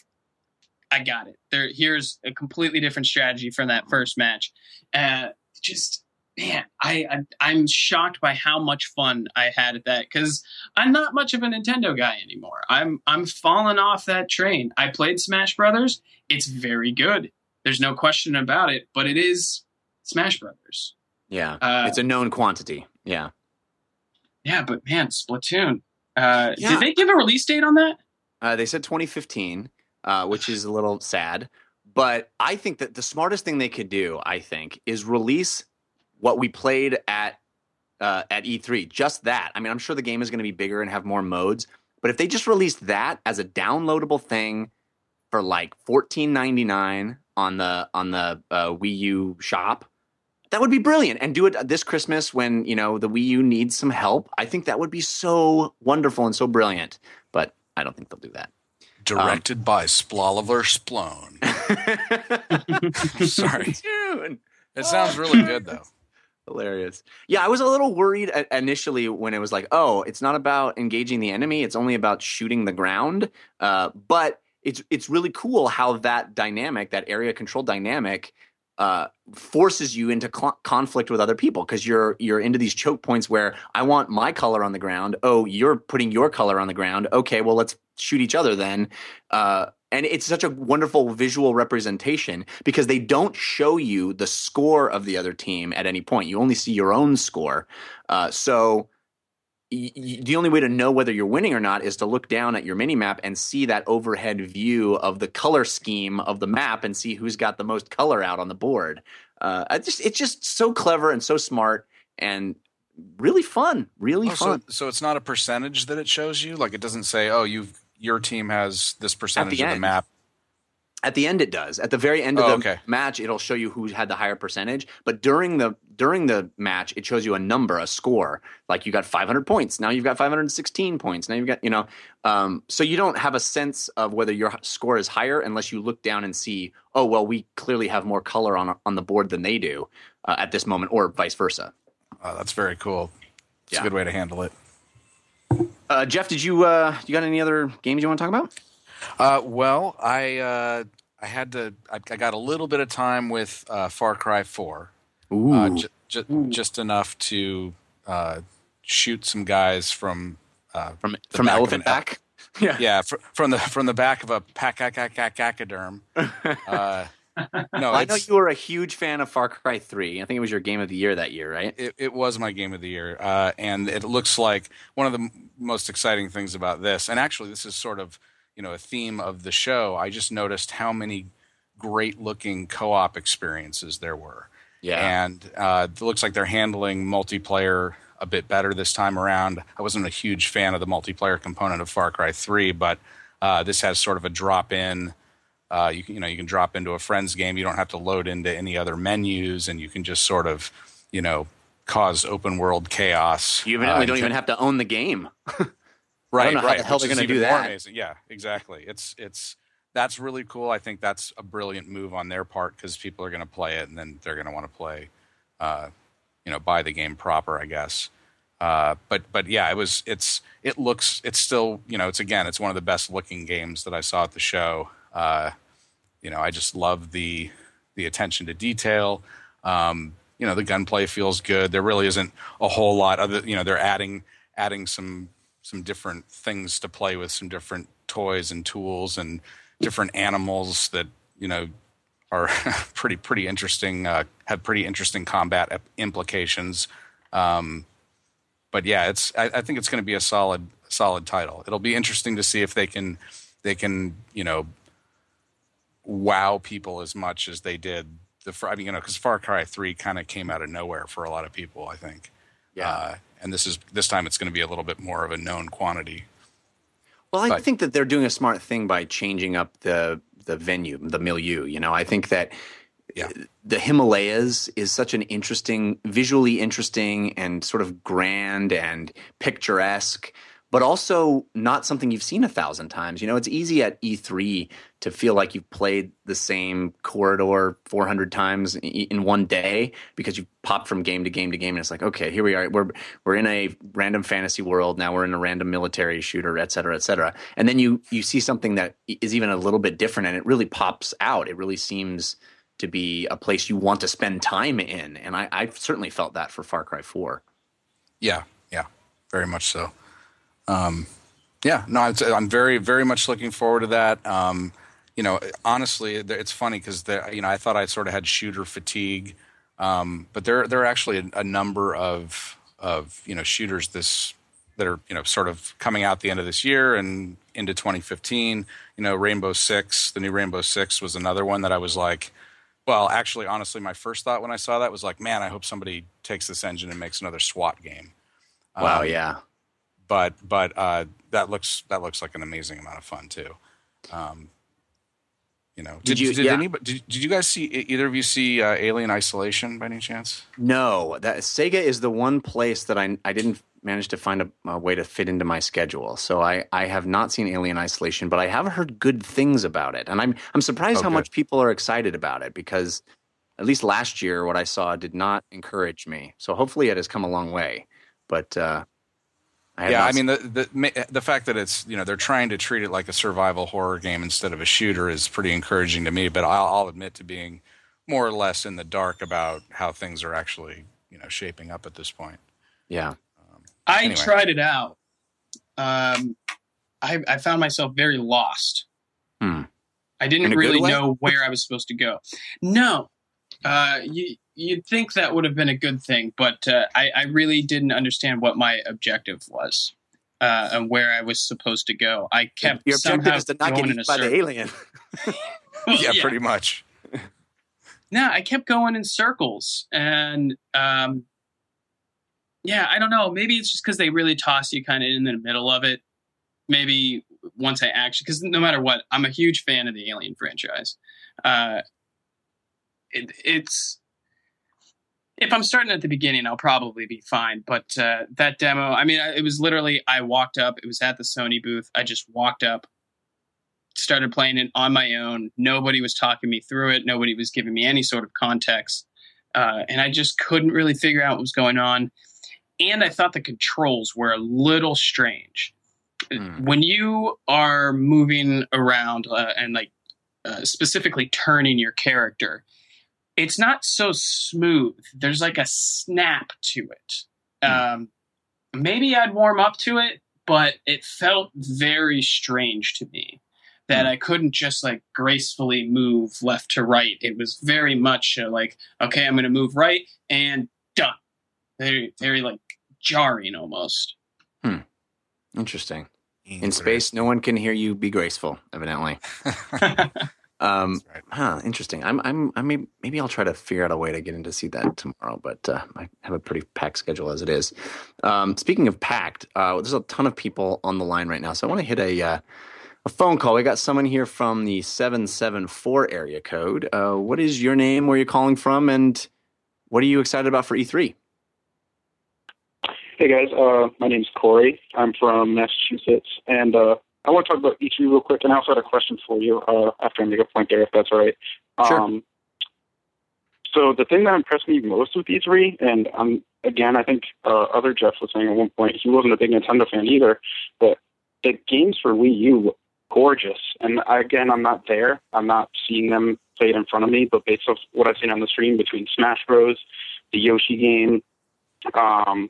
I got it. There, here's a completely different strategy from that first match. Uh, just man, I, I I'm shocked by how much fun I had at that, because I'm not much of a Nintendo guy anymore. I'm I'm falling off that train. I played Smash Brothers. It's very good. There's no question about it, but it is Smash Brothers. Yeah. Uh, it's a known quantity. Yeah. Yeah, but man, Splatoon. Uh, yeah. Did they give a release date on that? Uh, they said twenty fifteen, uh, which is a little sad. But I think that the smartest thing they could do, I think, is release what we played at Uh, at E three, just that. I mean, I'm sure the game is going to be bigger and have more modes, but if they just released that as a downloadable thing for like fourteen ninety-nine on the on the uh, Wii U shop, that would be brilliant. And do it this Christmas when, you know, the Wii U needs some help. I think that would be so wonderful and so brilliant. But I don't think they'll do that. Directed um, by Sploliver Splone. Sorry, June. It sounds really good though. Hilarious. Yeah, I was a little worried initially when it was like, oh, it's not about engaging the enemy. It's only about shooting the ground. Uh, but it's it's really cool how that dynamic, that area control dynamic, uh, forces you into cl- conflict with other people, because you're you're into these choke points where I want my color on the ground. Oh, you're putting your color on the ground. Okay, well, let's shoot each other then. Uh, and it's such a wonderful visual representation, because they don't show you the score of the other team at any point. You only see your own score. Uh, so y- y- the only way to know whether you're winning or not is to look down at your minimap and see that overhead view of the color scheme of the map and see who's got the most color out on the board. Uh, I just, it's just so clever and so smart and really fun, really oh, fun. So, so it's not a percentage that it shows you? Like, it doesn't say, oh, you've your team has this percentage the of the end. map. At the end, it does. At the very end of oh, the okay. match, it'll show you who had the higher percentage. But during the during the match, it shows you a number, a score. Like, you got five hundred points. Now you've got five hundred sixteen points. Now you've got, you know. Um, so you don't have a sense of whether your score is higher unless you look down and see, oh, well, we clearly have more color on on the board than they do uh, at this moment, or vice versa. Oh, that's very cool. It's yeah. a good way to handle it. Uh, Jeff, did you uh, you got any other games you want to talk about? Uh, well, I uh, I had to. I, I got a little bit of time with uh, Far Cry four, Ooh. Uh, j- j- Ooh. just enough to uh, shoot some guys from uh, from from back elephant an, back. Yeah, yeah, fr- from the from the back of a pachyderm. Uh, no, well, I know you were a huge fan of Far Cry three. I think it was your game of the year that year, right? It, it was my game of the year, uh, and it looks like one of the m- most exciting things about this. And actually, this is sort of, you know, a theme of the show. I just noticed how many great-looking co-op experiences there were. Yeah, and uh, it looks like they're handling multiplayer a bit better this time around. I wasn't a huge fan of the multiplayer component of Far Cry three, but uh, this has sort of a drop-in. Uh, you, you know, you can drop into a friend's game. You don't have to load into any other menus, and you can just sort of, you know, cause open world chaos. You even, uh, don't even have to own the game, right? I don't know right. How the hell they're going to do that? Amazing. Yeah, exactly. It's it's that's really cool. I think that's a brilliant move on their part because people are going to play it, and then they're going to want to play, uh, you know, buy the game proper, I guess. Uh, but but yeah, it was it's it looks it's still you know it's again it's one of the best looking games that I saw at the show. Uh, you know, I just love the the attention to detail. Um, you know, the gunplay feels good. There really isn't a whole lot other. You know, they're adding adding some some different things to play with, some different toys and tools and different animals that you know are pretty pretty interesting. Uh, have pretty interesting combat implications. Um, but yeah, it's I, I think it's going to be a solid solid title. It'll be interesting to see if they can they can you know. wow people as much as they did the I mean you know because Far Cry three kind of came out of nowhere for a lot of people, I think. Yeah, uh, and this is this time it's going to be a little bit more of a known quantity. Well, I but, think that they're doing a smart thing by changing up the the venue, the milieu. You know, I think that yeah. the Himalayas is such an interesting, visually interesting, and sort of grand and picturesque. But also not something you've seen a thousand times. You know, it's easy at E three to feel like you've played the same corridor four hundred times in one day because you pop from game to game to game, and it's like, okay, here we are. We're we're in a random fantasy world. Now we're in a random military shooter, et cetera, et cetera. And then you you see something that is even a little bit different, and it really pops out. It really seems to be a place you want to spend time in. And I, I certainly felt that for Far Cry four. Yeah, yeah, very much so. Um, yeah, no, I'm very, very much looking forward to that. Um, you know, honestly, it's funny because you know I thought I sort of had shooter fatigue, um, but there there are actually a, a number of of you know shooters this that are you know sort of coming out the end of this year and into twenty fifteen. You know, Rainbow Six, the new Rainbow Six was another one that I was like, well, actually, honestly, my first thought when I saw that was like, man, I hope somebody takes this engine and makes another SWAT game. Wow, um, yeah. But but uh, that looks that looks like an amazing amount of fun too, um, you know. Did, did you did yeah. anybody did, did you guys see either of you see uh, Alien Isolation by any chance? No, that Sega is the one place that I I didn't manage to find a, a way to fit into my schedule, so I, I have not seen Alien Isolation, but I have heard good things about it, and I'm I'm surprised oh, how good. much people are excited about it because at least last year what I saw did not encourage me. So hopefully it has come a long way, but. Uh, I yeah, I mean the, the the fact that it's you know they're trying to treat it like a survival horror game instead of a shooter is pretty encouraging to me. But I'll, I'll admit to being more or less in the dark about how things are actually you know shaping up at this point. Yeah, um, I anyway. tried it out. Um, I, I found myself very lost. Hmm. I didn't really know where I was supposed to go. No, uh, you. You'd think that would have been a good thing, but uh, I, I really didn't understand what my objective was uh, and where I was supposed to go. I kept Your somehow objective is to not get eaten by the alien. well, yeah, yeah, pretty much. No, I kept going in circles. And, um, yeah, I don't know. Maybe it's just because they really toss you kind of in the middle of it. Maybe once I actually – because no matter what, I'm a huge fan of the Alien franchise. Uh, it, it's – If I'm starting at the beginning, I'll probably be fine. But uh, that demo, I mean, it was literally, I walked up. It was at the Sony booth. I just walked up, started playing it on my own. Nobody was talking me through it. Nobody was giving me any sort of context. Uh, and I just couldn't really figure out what was going on. And I thought the controls were a little strange. Mm. When you are moving around uh, and like uh, specifically turning your character, it's not so smooth. There's like a snap to it. Mm. Um, maybe I'd warm up to it, but it felt very strange to me that mm. I couldn't just like gracefully move left to right. It was very much a, like, okay, I'm going to move right and done. Very, very like jarring almost. Hmm. Interesting. In space, no one can hear you be graceful, evidently. um, right. Huh, interesting. I'm, I'm, I may, maybe I'll try to figure out a way to get in to see that tomorrow, but uh, I have a pretty packed schedule as it is. Um, speaking of packed, uh, there's a ton of people on the line right now, so I want to hit a uh, a phone call. We got someone here from the seven seven four area code. Uh, what is your name, where you're calling from, and what are you excited about for E three? Hey guys, uh, my name's Corey. I'm from Massachusetts, and uh, I want to talk about E three real quick, and I also had a question for you uh, after I make a point there, if that's all right. Sure. Um, so the thing that impressed me most with E three, and um, again, I think uh, other Jeff was saying at one point, he wasn't a big Nintendo fan either, but the games for Wii U were gorgeous. And again, I'm not there. I'm not seeing them played in front of me, but based off what I've seen on the stream between Smash Bros., the Yoshi game, um...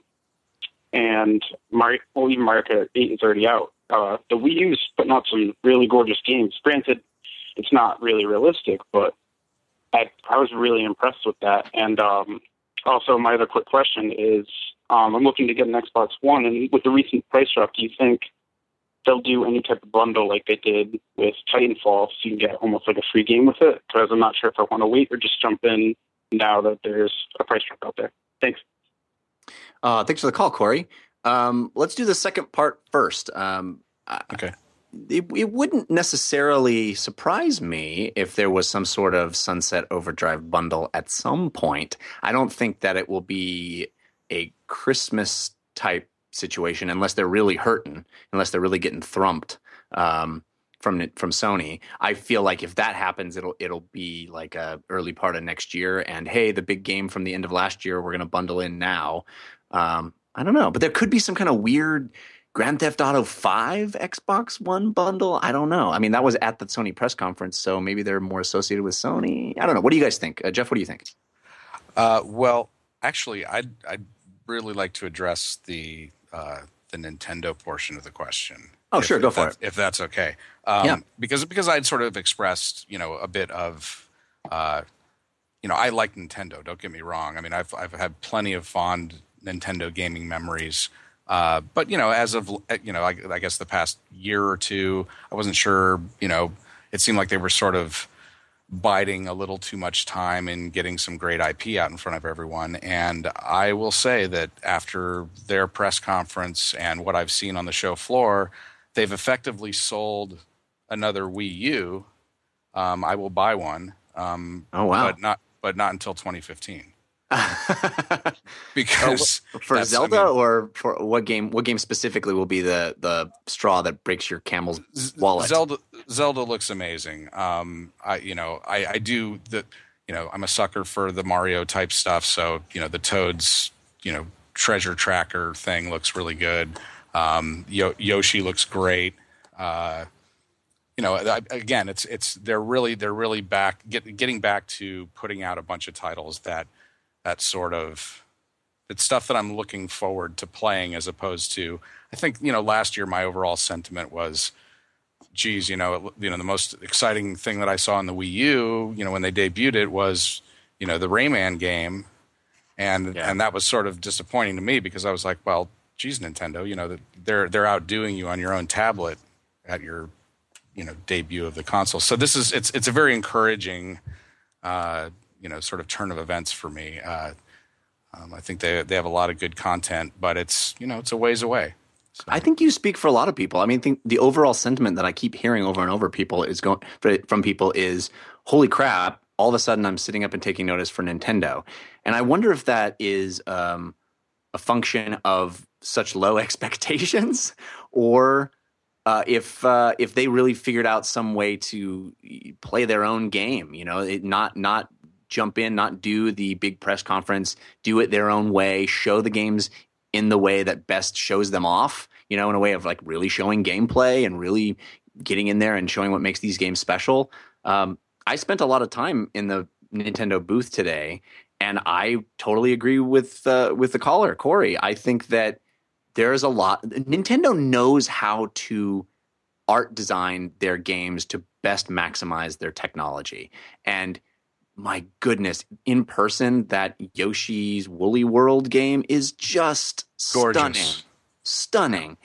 and Mario, well, even Mario Kart eight is already out. Uh, the Wii U's putting out some really gorgeous games. Granted, it's not really realistic, but I, I was really impressed with that. And um, also, my other quick question is, um, I'm looking to get an Xbox One, and with the recent price drop, do you think they'll do any type of bundle like they did with Titanfall, so you can get almost like a free game with it? Because I'm not sure if I want to wait or just jump in now that there's a price drop out there. Thanks. Uh, thanks for the call, Corey. Um, let's do the second part first. Um, okay. It, it wouldn't necessarily surprise me if there was some sort of Sunset Overdrive bundle at some point. I don't think that it will be a Christmas type situation unless they're really hurting, unless they're really getting thrumped um, from from Sony. I feel like if that happens, it'll it'll be like a early part of next year. And hey, the big game from the end of last year, we're going to bundle in now. Um, I don't know, but there could be some kind of weird Grand Theft Auto five Xbox One bundle. I don't know. I mean, that was at the Sony press conference, so maybe they're more associated with Sony. I don't know. What do you guys think? Uh, Jeff, what do you think? Uh, well, actually, I'd, I'd really like to address the uh, the Nintendo portion of the question. Oh, if, sure. Go for it. If that's okay. Um, yeah. Because, because I'd sort of expressed, you know, a bit of... Uh, you know, I like Nintendo. Don't get me wrong. I mean, I've I've had plenty of fond... Nintendo gaming memories, uh, but you know, as of you know, I, I guess the past year or two, I wasn't sure. You know, it seemed like they were sort of biding a little too much time in getting some great I P out in front of everyone. And I will say that after their press conference and what I've seen on the show floor, they've effectively sold another Wii U. Um, I will buy one. Um, oh wow! But not, but not until twenty fifteen. Because oh, for Zelda, I mean, or for what game? What game specifically will be the, the straw that breaks your camel's wallet? Zelda, Zelda looks amazing. Um, I you know I, I do the you know I'm a sucker for the Mario type stuff. So you know the Toad's you know treasure tracker thing looks really good. Um, Yo- Yoshi looks great. Uh, you know I, again, it's it's they're really they're really back get, getting back to putting out a bunch of titles that. That sort of it's stuff that I'm looking forward to playing, as opposed to I think you know last year my overall sentiment was, geez, you know it, you know the most exciting thing that I saw on the Wii U, you know when they debuted it was you know the Rayman game, and yeah. and that was sort of disappointing to me because I was like, well, geez, Nintendo, you know they're they're outdoing you on your own tablet at your you know debut of the console. So this is it's it's a very encouraging. Uh, you know, sort of turn of events for me. Uh, um, I think they they have a lot of good content, but it's, you know, it's a ways away. So. I think you speak for a lot of people. I mean, I think the overall sentiment that I keep hearing over and over people is going from people is, holy crap, all of a sudden I'm sitting up and taking notice for Nintendo. And I wonder if that is um, a function of such low expectations or... Uh, if uh, if they really figured out some way to play their own game, you know, it not not jump in, not do the big press conference, do it their own way, show the games in the way that best shows them off, you know, in a way of like really showing gameplay and really getting in there and showing what makes these games special. Um, I spent a lot of time in the Nintendo booth today, and I totally agree with uh, with the caller, Corey. I think that there's a lot. Nintendo knows how to art design their games to best maximize their technology. And my goodness, in person, that Yoshi's Woolly World game is just gorgeous. Stunning. Stunning.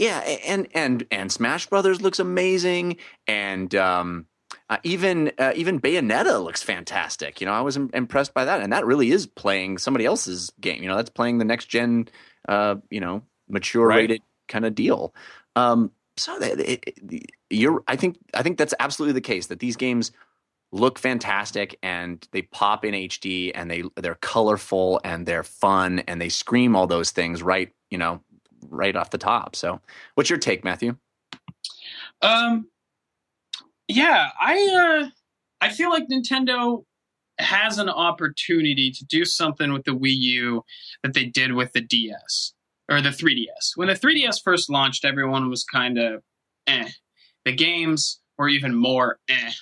Yeah, and and and Smash Brothers looks amazing, and um, uh, even uh, even Bayonetta looks fantastic. You know, I was im- impressed by that, and that really is playing somebody else's game. You know, that's playing the next gen, uh, you know, mature rated right. kind of deal. Um, so that it, it, you're, I think I think that's absolutely the case, that these games look fantastic and they pop in H D, and they they're colorful and they're fun and they scream all those things, right? You know. Right off the top. So what's your take, Matthew? Um, yeah, I, uh, I feel like Nintendo has an opportunity to do something with the Wii U that they did with the D S or the three D S. When the three D S first launched, everyone was kind of, eh, the games were even more, eh,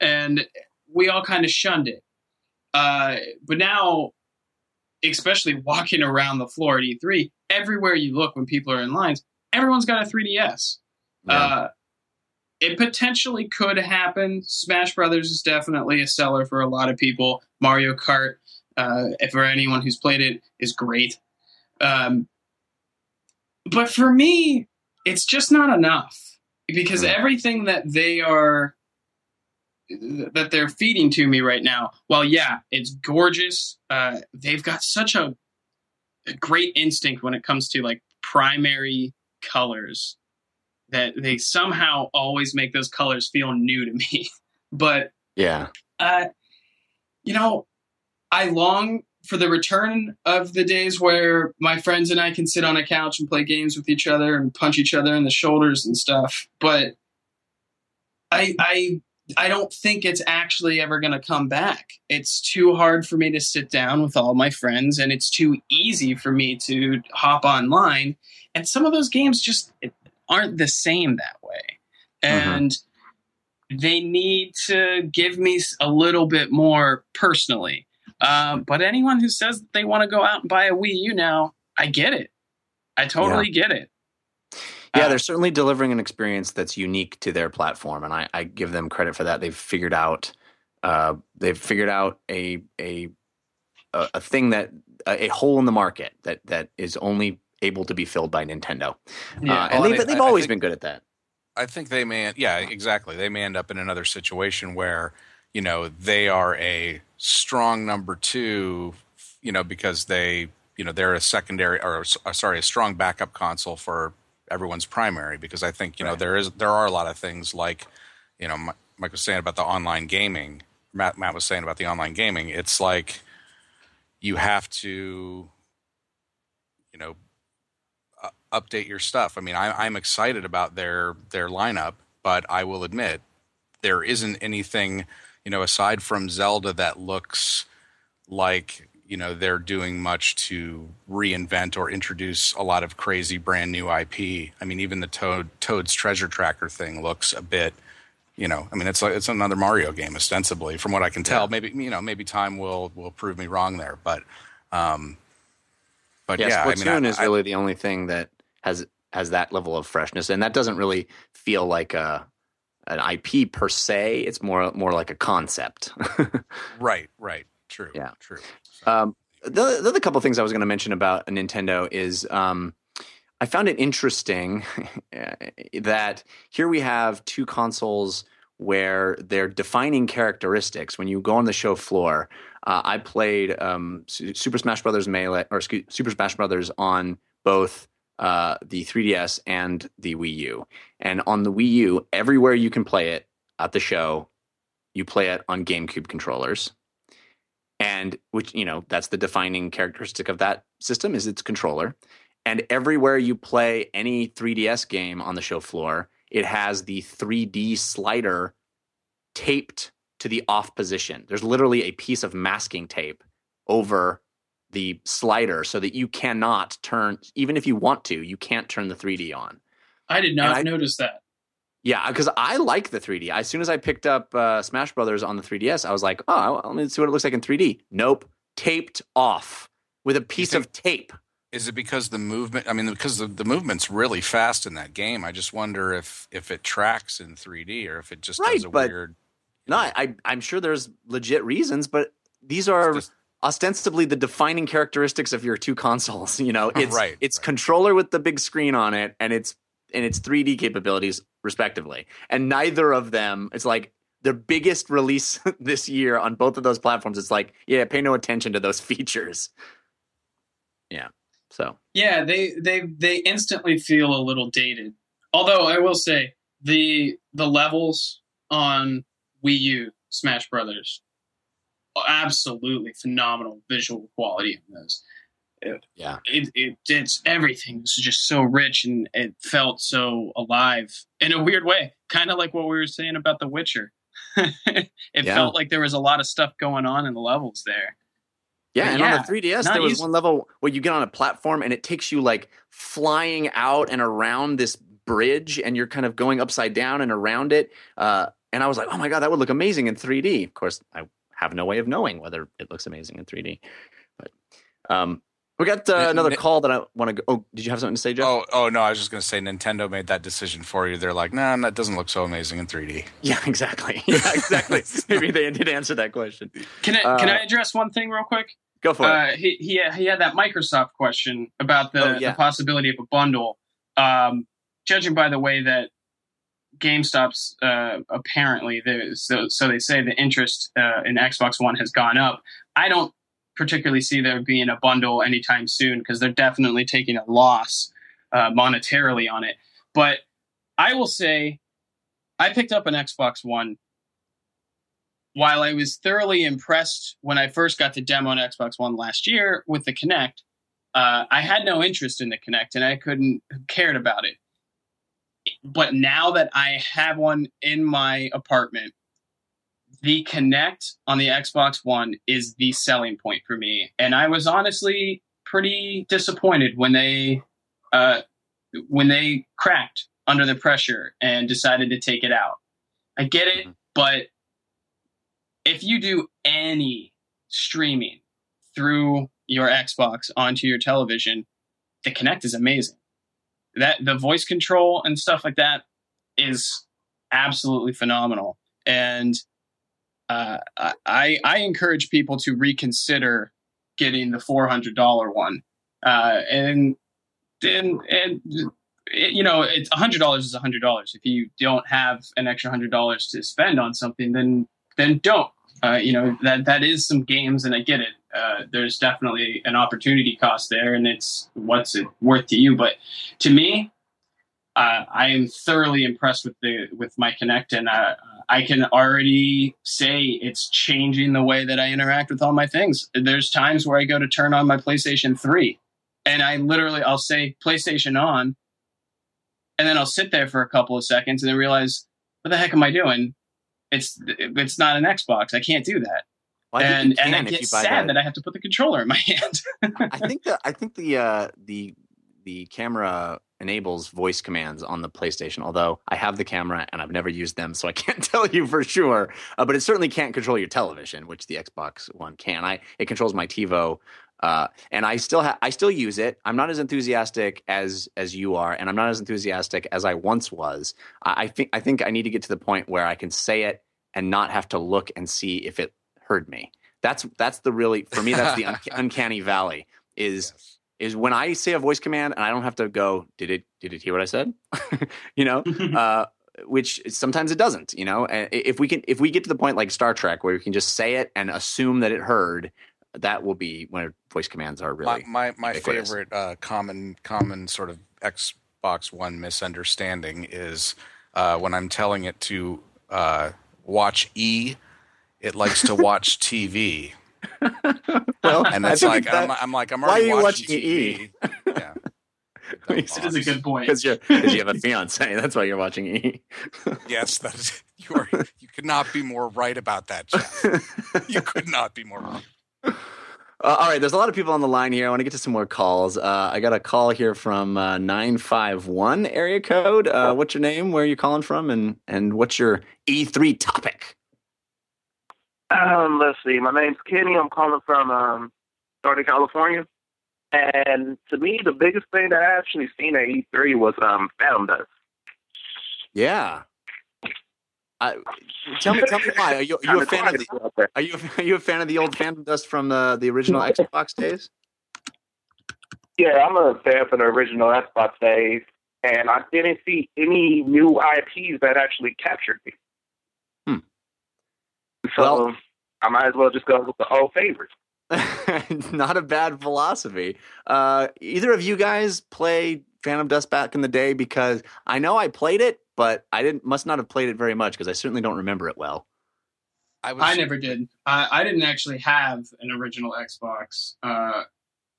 and we all kind of shunned it. Uh, but now, especially walking around the floor at E three, everywhere you look when people are in lines, everyone's got a three D S. Yeah. Uh, it potentially could happen. Smash Brothers is definitely a seller for a lot of people. Mario Kart, uh, for anyone who's played it, is great. Um, but for me, it's just not enough. Because yeah. everything that they are... that they're feeding to me right now, well, yeah, it's gorgeous. Uh, they've got such a, a great instinct when it comes to like primary colors that they somehow always make those colors feel new to me. But yeah, uh, you know, I long for the return of the days where my friends and I can sit on a couch and play games with each other and punch each other in the shoulders and stuff. But I, I, I don't think it's actually ever going to come back. It's too hard for me to sit down with all my friends, and it's too easy for me to hop online. And some of those games just aren't the same that way. And mm-hmm. they need to give me a little bit more personally. Um, but anyone who says that they want to go out and buy a Wii U now, I get it. I totally yeah. get it. Yeah, they're certainly delivering an experience that's unique to their platform, and I, I give them credit for that. They've figured out, uh, they've figured out a a a thing that a hole in the market that that is only able to be filled by Nintendo. Yeah, uh, and well, they've, I, they've always think, been good at that. I think they may, yeah, exactly. They may end up in another situation where, you know, they are a strong number two, you know, because they, you know, they're a secondary or sorry, a strong backup console for everyone's primary, because I think, you know, right. there is there are a lot of things like, you know, Mike was saying about the online gaming, Matt, Matt was saying about the online gaming. It's like you have to, you know, uh, update your stuff. I mean, I, I'm excited about their their lineup, but I will admit there isn't anything, you know, aside from Zelda that looks like, you know, they're doing much to reinvent or introduce a lot of crazy brand new I P. I mean, even the Toad, Toad's Treasure Tracker thing looks a bit, you know, I mean, it's like, it's another Mario game ostensibly, from what I can tell. Yeah. Maybe, you know, maybe time will will prove me wrong there, but, um, but yeah, yeah Splatoon I mean, I, is I, really I, the only thing that has has that level of freshness, and that doesn't really feel like a an I P per se. It's more more like a concept. right. Right. True. Yeah. True. Um, the, the other couple of things I was going to mention about Nintendo is um, I found it interesting that here we have two consoles where their defining characteristics, when you go on the show floor, uh, I played um, Super Smash Brothers Melee or excuse, Super Smash Brothers on both uh, the three D S and the Wii U. And on the Wii U, everywhere you can play it at the show, you play it on GameCube controllers. And which, you know, that's the defining characteristic of that system is its controller. And everywhere you play any three D S game on the show floor, it has the three D slider taped to the off position. There's literally a piece of masking tape over the slider so that you cannot turn, even if you want to, you can't turn the three D on. I did not I, notice that. Yeah, because I like the three D. As soon as I picked up uh, Smash Brothers on the three D S, I was like, oh, let me see what it looks like in three D. Nope. Taped off with a piece think, of tape. Is it because the movement – I mean, because the, the movement's really fast in that game. I just wonder if, if it tracks in three D or if it just right, does a but weird – No, I, I'm sure there's legit reasons, but these are just, ostensibly the defining characteristics of your two consoles. You know, it's right, it's right. controller with the big screen on it, and it's and it's three D capabilities respectively. And neither of them, it's like their biggest release this year on both of those platforms. It's like, yeah, pay no attention to those features. Yeah. So yeah, they they they instantly feel a little dated. Although I will say the the levels on Wii U Smash Brothers, absolutely phenomenal visual quality in those. It, yeah, it, it it's everything was just so rich and it felt so alive in a weird way, kind of like what we were saying about The Witcher. it yeah. felt like there was a lot of stuff going on in the levels there. Yeah, and yeah, on the three D S, there was used- one level where you get on a platform and it takes you like flying out and around this bridge, and you're kind of going upside down and around it. Uh, and I was like, oh my god, that would look amazing in three D. Of course, I have no way of knowing whether it looks amazing in three D, but um. We got uh, another call that I want to go. Oh, did you have something to say, Jeff? Oh, oh no, I was just going to say Nintendo made that decision for you. They're like, nah, that doesn't look so amazing in three D. Yeah, exactly. Yeah, exactly. Maybe they did answer that question. Can I uh, can I address one thing real quick? Go for uh, it. He, he he had that Microsoft question about the, oh, yeah. the possibility of a bundle. Um, judging by the way that GameStop's uh, apparently, so, so they say the interest uh, in Xbox One has gone up. I don't particularly see there being a bundle anytime soon because they're definitely taking a loss uh, monetarily on it. But I will say I picked up an Xbox One. While I was thoroughly impressed when I first got to demo an Xbox One last year with the Kinect, uh, I had no interest in the Kinect and I couldn't cared about it. But now that I have one in my apartment, the Kinect on the Xbox One is the selling point for me. And I was honestly pretty disappointed when they uh, when they cracked under the pressure and decided to take it out. I get it, but if you do any streaming through your Xbox onto your television, the Kinect is amazing. That the voice control and stuff like that is absolutely phenomenal. And Uh, I, I encourage people to reconsider getting the four hundred dollars one. Uh, and, and, and it, you know, it's one hundred dollars is one hundred dollars. If you don't have an extra one hundred dollars to spend on something, then then don't. Uh, you know, that that is some games, and I get it. Uh, there's definitely an opportunity cost there, and it's what's it worth to you. But to me, Uh, I am thoroughly impressed with the with my Kinect, and uh, I can already say it's changing the way that I interact with all my things. There's times where I go to turn on my PlayStation three, and I literally, I'll say PlayStation on, and then I'll sit there for a couple of seconds and then realize, what the heck am I doing? It's it's not an Xbox. I can't do that. Well, I and can, and I get sad that. that I have to put the controller in my hand. I think the I think the uh, the the camera enables voice commands on the PlayStation, although I have the camera and I've never used them, so I can't tell you for sure. Uh, but it certainly can't control your television, which the Xbox One can. I it controls my TiVo, uh, and I still ha- I still use it. I'm not as enthusiastic as as you are, and I'm not as enthusiastic as I once was. I, I think I think I need to get to the point where I can say it and not have to look and see if it heard me. That's that's the really for me that's the unc- uncanny valley is. Yes. Is when I say a voice command and I don't have to go, did it did it hear what I said? you know, uh, which sometimes it doesn't. You know, if we can if we get to the point like Star Trek where we can just say it and assume that it heard, that will be when voice commands are really my my, my favorite uh, common common sort of Xbox One misunderstanding is uh, when I'm telling it to uh, watch E, it likes to watch T V. Well, and it's like it's I'm, I'm like I'm already why are you watching, watching E? T V. Yeah, it is a good point because you have a fiance. That's why you're watching E. Yes, that is, you are. You could not be more right about that, Jeff. You could not be more wrong. Uh, all right, there's a lot of people on the line here. I want to get to some more calls. Uh, I got a call here from uh, nine five one area code. Uh, what's your name? Where are you calling from? And, and what's your E three topic? Um, let's see. My name's Kenny. I'm calling from um, Northern California. And to me, the biggest thing that I actually seen at E three was um, Phantom Dust. Yeah. I, tell me, tell me why. Are you, are you a fan of the? Are you are you a fan of the old Phantom Dust from the the original Xbox days? Yeah, I'm a fan from the original Xbox days, and I didn't see any new I Ps that actually captured me. Hmm. So well, I might as well just go with the old favorites. Not a bad philosophy. Uh, either of you guys play Phantom Dust back in the day? Because I know I played it, but I didn't. Must not have played it very much because I certainly don't remember it well. I, was I never did. I, I didn't actually have an original Xbox uh,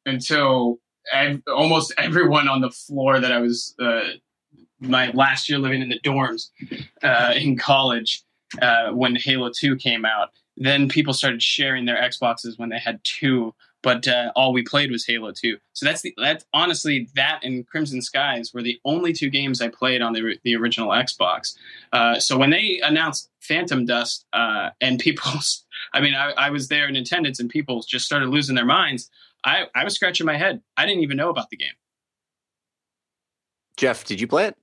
until ev- almost everyone on the floor that I was uh, my last year living in the dorms uh, in college uh, when Halo two came out. Then people started sharing their Xboxes when they had two, but uh, all we played was Halo two. So that's the, that's honestly, that and Crimson Skies were the only two games I played on the the original Xbox. Uh, so when they announced Phantom Dust uh, and people, I mean, I, I was there in attendance and people just started losing their minds. I, I was scratching my head. I didn't even know about the game. Jeff, did you play it?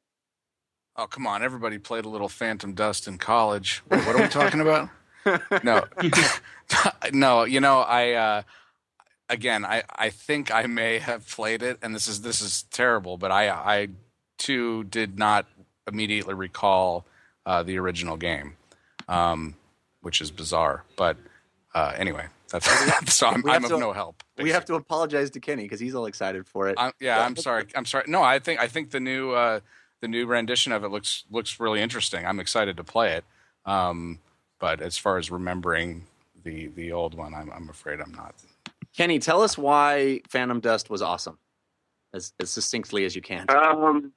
Oh, come on. Everybody played a little Phantom Dust in college. Wait, what are we talking about? No, no, you know, I, uh, again, I, I think I may have played it, and this is, this is terrible, but I, I too did not immediately recall, uh, the original game, um, which is bizarre, but, uh, anyway, that's, so I'm, I'm of to, no help. Basically. We have to apologize to Kenny because he's all excited for it. I'm, yeah, I'm sorry. I'm sorry. No, I think, I think the new, uh, the new rendition of it looks, looks really interesting. I'm excited to play it. Um, But as far as remembering the the old one, I'm I'm afraid I'm not. Kenny, tell us why Phantom Dust was awesome, as as succinctly as you can. Um,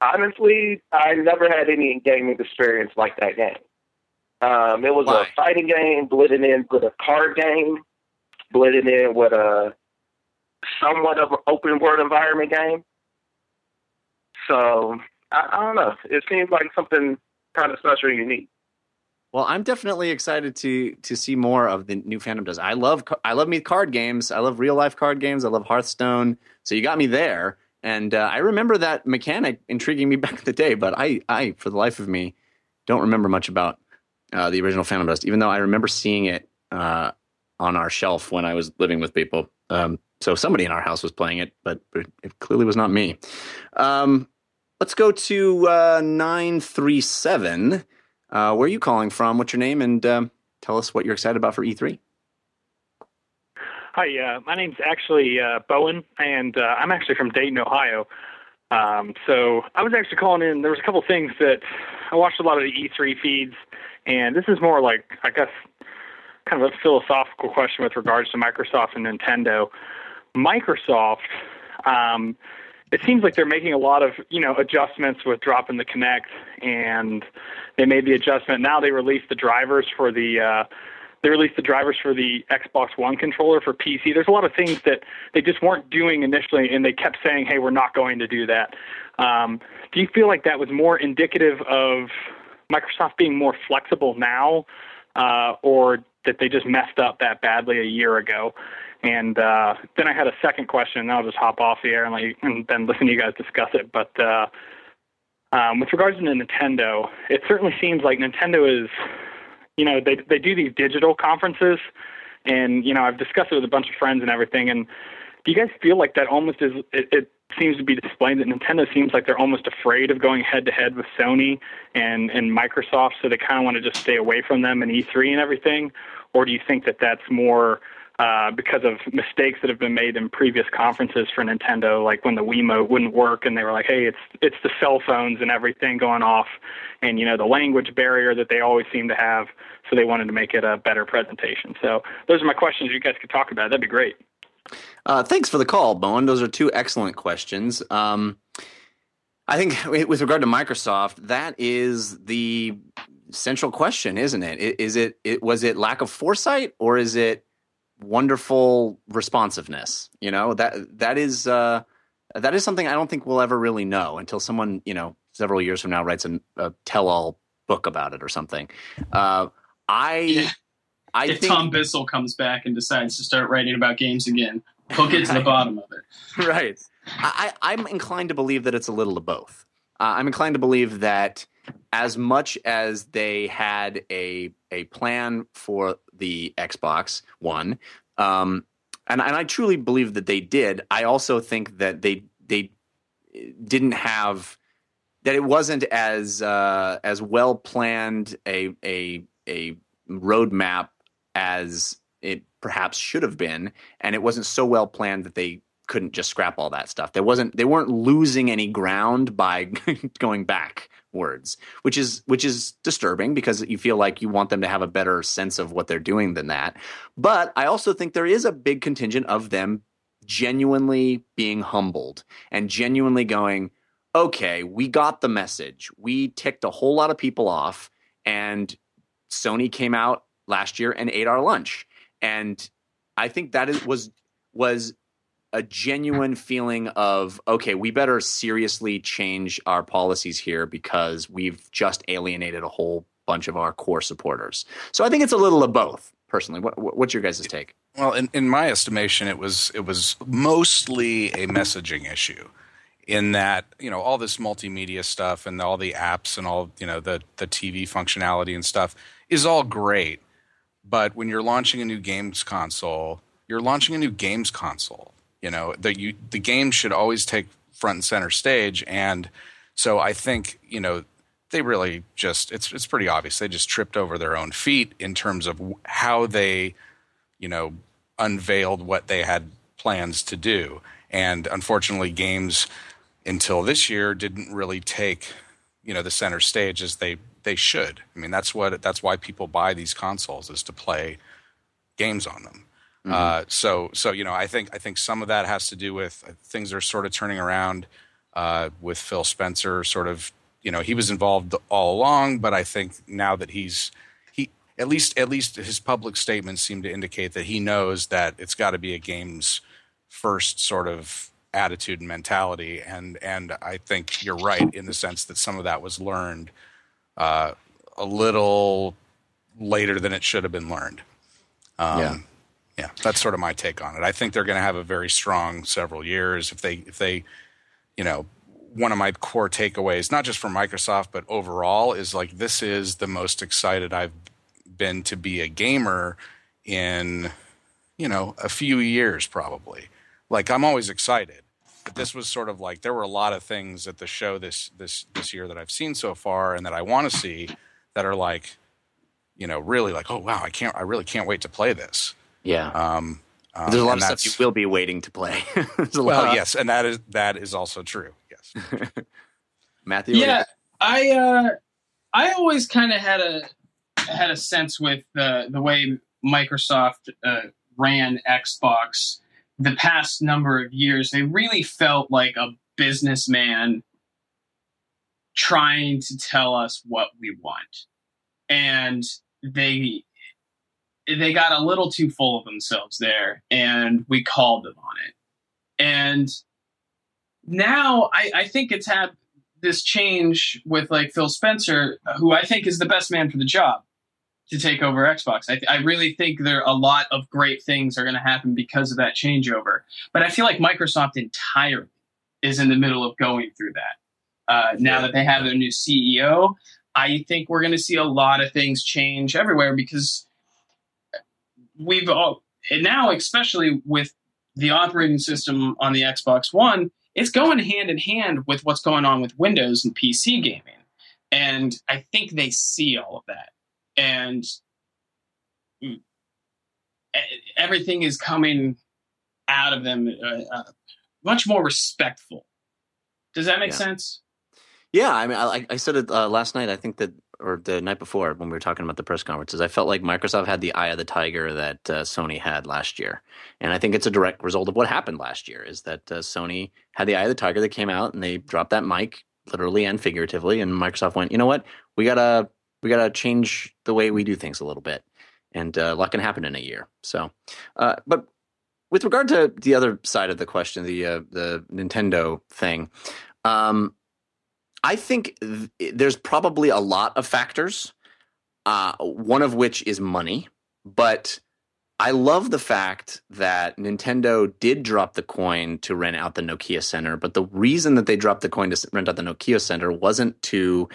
honestly, I never had any gaming experience like that game. Um, it was why? a fighting game, blended in with a card game, blended in with a somewhat of an open world environment game. So I, I don't know. It seems like something kind of special and unique. Well, I'm definitely excited to to see more of the new Phantom Dust. I love I love me card games. I love real life card games. I love Hearthstone. So you got me there, and uh, I remember that mechanic intriguing me back in the day. But I, I for the life of me, don't remember much about uh, the original Phantom Dust, even though I remember seeing it uh, on our shelf when I was living with people. Um, so somebody in our house was playing it, but it clearly was not me. Um, let's go to uh, nine three seven. Uh, where are you calling from? What's your name? And um, tell us what you're excited about for E three. Hi, uh, my name's actually uh, Bowen, and uh, I'm actually from Dayton, Ohio. Um, so I was actually calling in. There was a couple things that I watched a lot of the E three feeds, and this is more like, I guess, kind of a philosophical question with regards to Microsoft and Nintendo. Microsoft... Um, It seems like they're making a lot of, you know, adjustments with dropping the Kinect, and they made the adjustment. Now they released the drivers for the uh, they released the drivers for the Xbox One controller for P C. There's a lot of things that they just weren't doing initially, and they kept saying, "Hey, we're not going to do that." Um, do you feel like that was more indicative of Microsoft being more flexible now, uh, or that they just messed up that badly a year ago? And uh, then I had a second question, and I'll just hop off the air and, like, and then listen to you guys discuss it. But uh, um, with regards to Nintendo, it certainly seems like Nintendo is, you know, they they do these digital conferences, and, you know, I've discussed it with a bunch of friends and everything. And do you guys feel like that almost is, it, it seems to be displayed that Nintendo seems like they're almost afraid of going head-to-head with Sony and, and Microsoft, so they kind of want to just stay away from them and E three and everything? Or do you think that that's more... Uh, because of mistakes that have been made in previous conferences for Nintendo, like when the Wiimote wouldn't work and they were like, hey, it's it's the cell phones and everything going off and, you know, the language barrier that they always seem to have, so they wanted to make it a better presentation. So those are my questions. If you guys could talk about it, that'd be great. Uh, thanks for the call, Bowen. Those are two excellent questions. Um, I think with regard to Microsoft, that is the central question, isn't it? Is it, it was it lack of foresight, or is it wonderful responsiveness. You know, that that is uh, that is something I don't think we'll ever really know until someone, you know, several years from now writes a, a tell-all book about it or something. Uh, I, yeah. I if think, Tom Bissell comes back and decides to start writing about games again, he'll get to the bottom of it. Right. I, I'm inclined to believe that it's a little of both. Uh, I'm inclined to believe that as much as they had a a plan for the Xbox One, um, and, and I truly believe that they did, I also think that they they didn't have that it wasn't as uh, as well planned a a a roadmap as it perhaps should have been, and it wasn't so well planned that they couldn't just scrap all that stuff. There wasn't, they weren't losing any ground by going backwards, which is, which is disturbing because you feel like you want them to have a better sense of what they're doing than that. But I also think there is a big contingent of them genuinely being humbled and genuinely going, okay, we got the message. We ticked a whole lot of people off, and Sony came out last year and ate our lunch. And I think that is, was, was, a genuine feeling of, okay, we better seriously change our policies here because we've just alienated a whole bunch of our core supporters. So I think it's a little of both, personally. What, what's your guys' take? Well, in, in my estimation, it was it was mostly a messaging issue in that, you know, all this multimedia stuff and all the apps and all, you know, the the T V functionality and stuff is all great. But when you're launching a new games console, you're launching a new games console. You know, the, you, the game should always take front and center stage. And so I think, you know, they really just, it's it's pretty obvious. They just tripped over their own feet in terms of how they, you know, unveiled what they had plans to do. And unfortunately, games until this year didn't really take, you know, the center stage as they, they should. I mean, that's what that's why people buy these consoles, is to play games on them. Uh, so, so you know, I think I think some of that has to do with things are sort of turning around uh, with Phil Spencer. Sort of, you know, he was involved all along, but I think now that he's he at least at least his public statements seem to indicate that he knows that it's got to be a games first sort of attitude and mentality. And and I think you're right in the sense that some of that was learned uh, a little later than it should have been learned. Um, yeah. Yeah, that's sort of my take on it. I think they're going to have a very strong several years if they if they, you know, one of my core takeaways, not just for Microsoft but overall, is like this is the most excited I've been to be a gamer in, you know, a few years probably. Like I'm always excited, but this was sort of like there were a lot of things at the show this this this year that I've seen so far and that I want to see that are like, you know, really like, oh wow, I can't I really can't wait to play this. Yeah, um, um, there's a lot of stuff you will be waiting to play. a well, lot. yes, and that is that is also true. Yes, Matthew. Yeah, I uh, I always kind of had a had a sense with uh, the way Microsoft uh, ran Xbox the past number of years. They really felt like a businessman trying to tell us what we want, and they. They got a little too full of themselves there, and we called them on it. And now I, I think it's had this change with like Phil Spencer, who I think is the best man for the job to take over Xbox. I, I really think there are a lot of great things are going to happen because of that changeover. But I feel like Microsoft entirely is in the middle of going through that. Uh, now that they have their new C E O, I think we're going to see a lot of things change everywhere because... We've all, and now, especially with the operating system on the Xbox One, it's going hand in hand with what's going on with Windows and P C gaming. And I think they see all of that. And everything is coming out of them uh, much more respectful. Does that make yeah. sense? Yeah. I mean, I, I said it uh, last night. I think that. Or the night before when we were talking about the press conferences, I felt like Microsoft had the eye of the tiger that uh, Sony had last year. And I think it's a direct result of what happened last year is that uh, Sony had the eye of the tiger that came out and they dropped that mic literally and figuratively. And Microsoft went, you know what, we got to we got to change the way we do things a little bit. and uh, a lot can happen in a year. So, uh, but with regard to the other side of the question, the uh, the Nintendo thing, um, I think th- there's probably a lot of factors. Uh, one of which is money, but I love the fact that Nintendo did drop the coin to rent out the Nokia Center, but the reason that they dropped the coin to rent out the Nokia Center wasn't to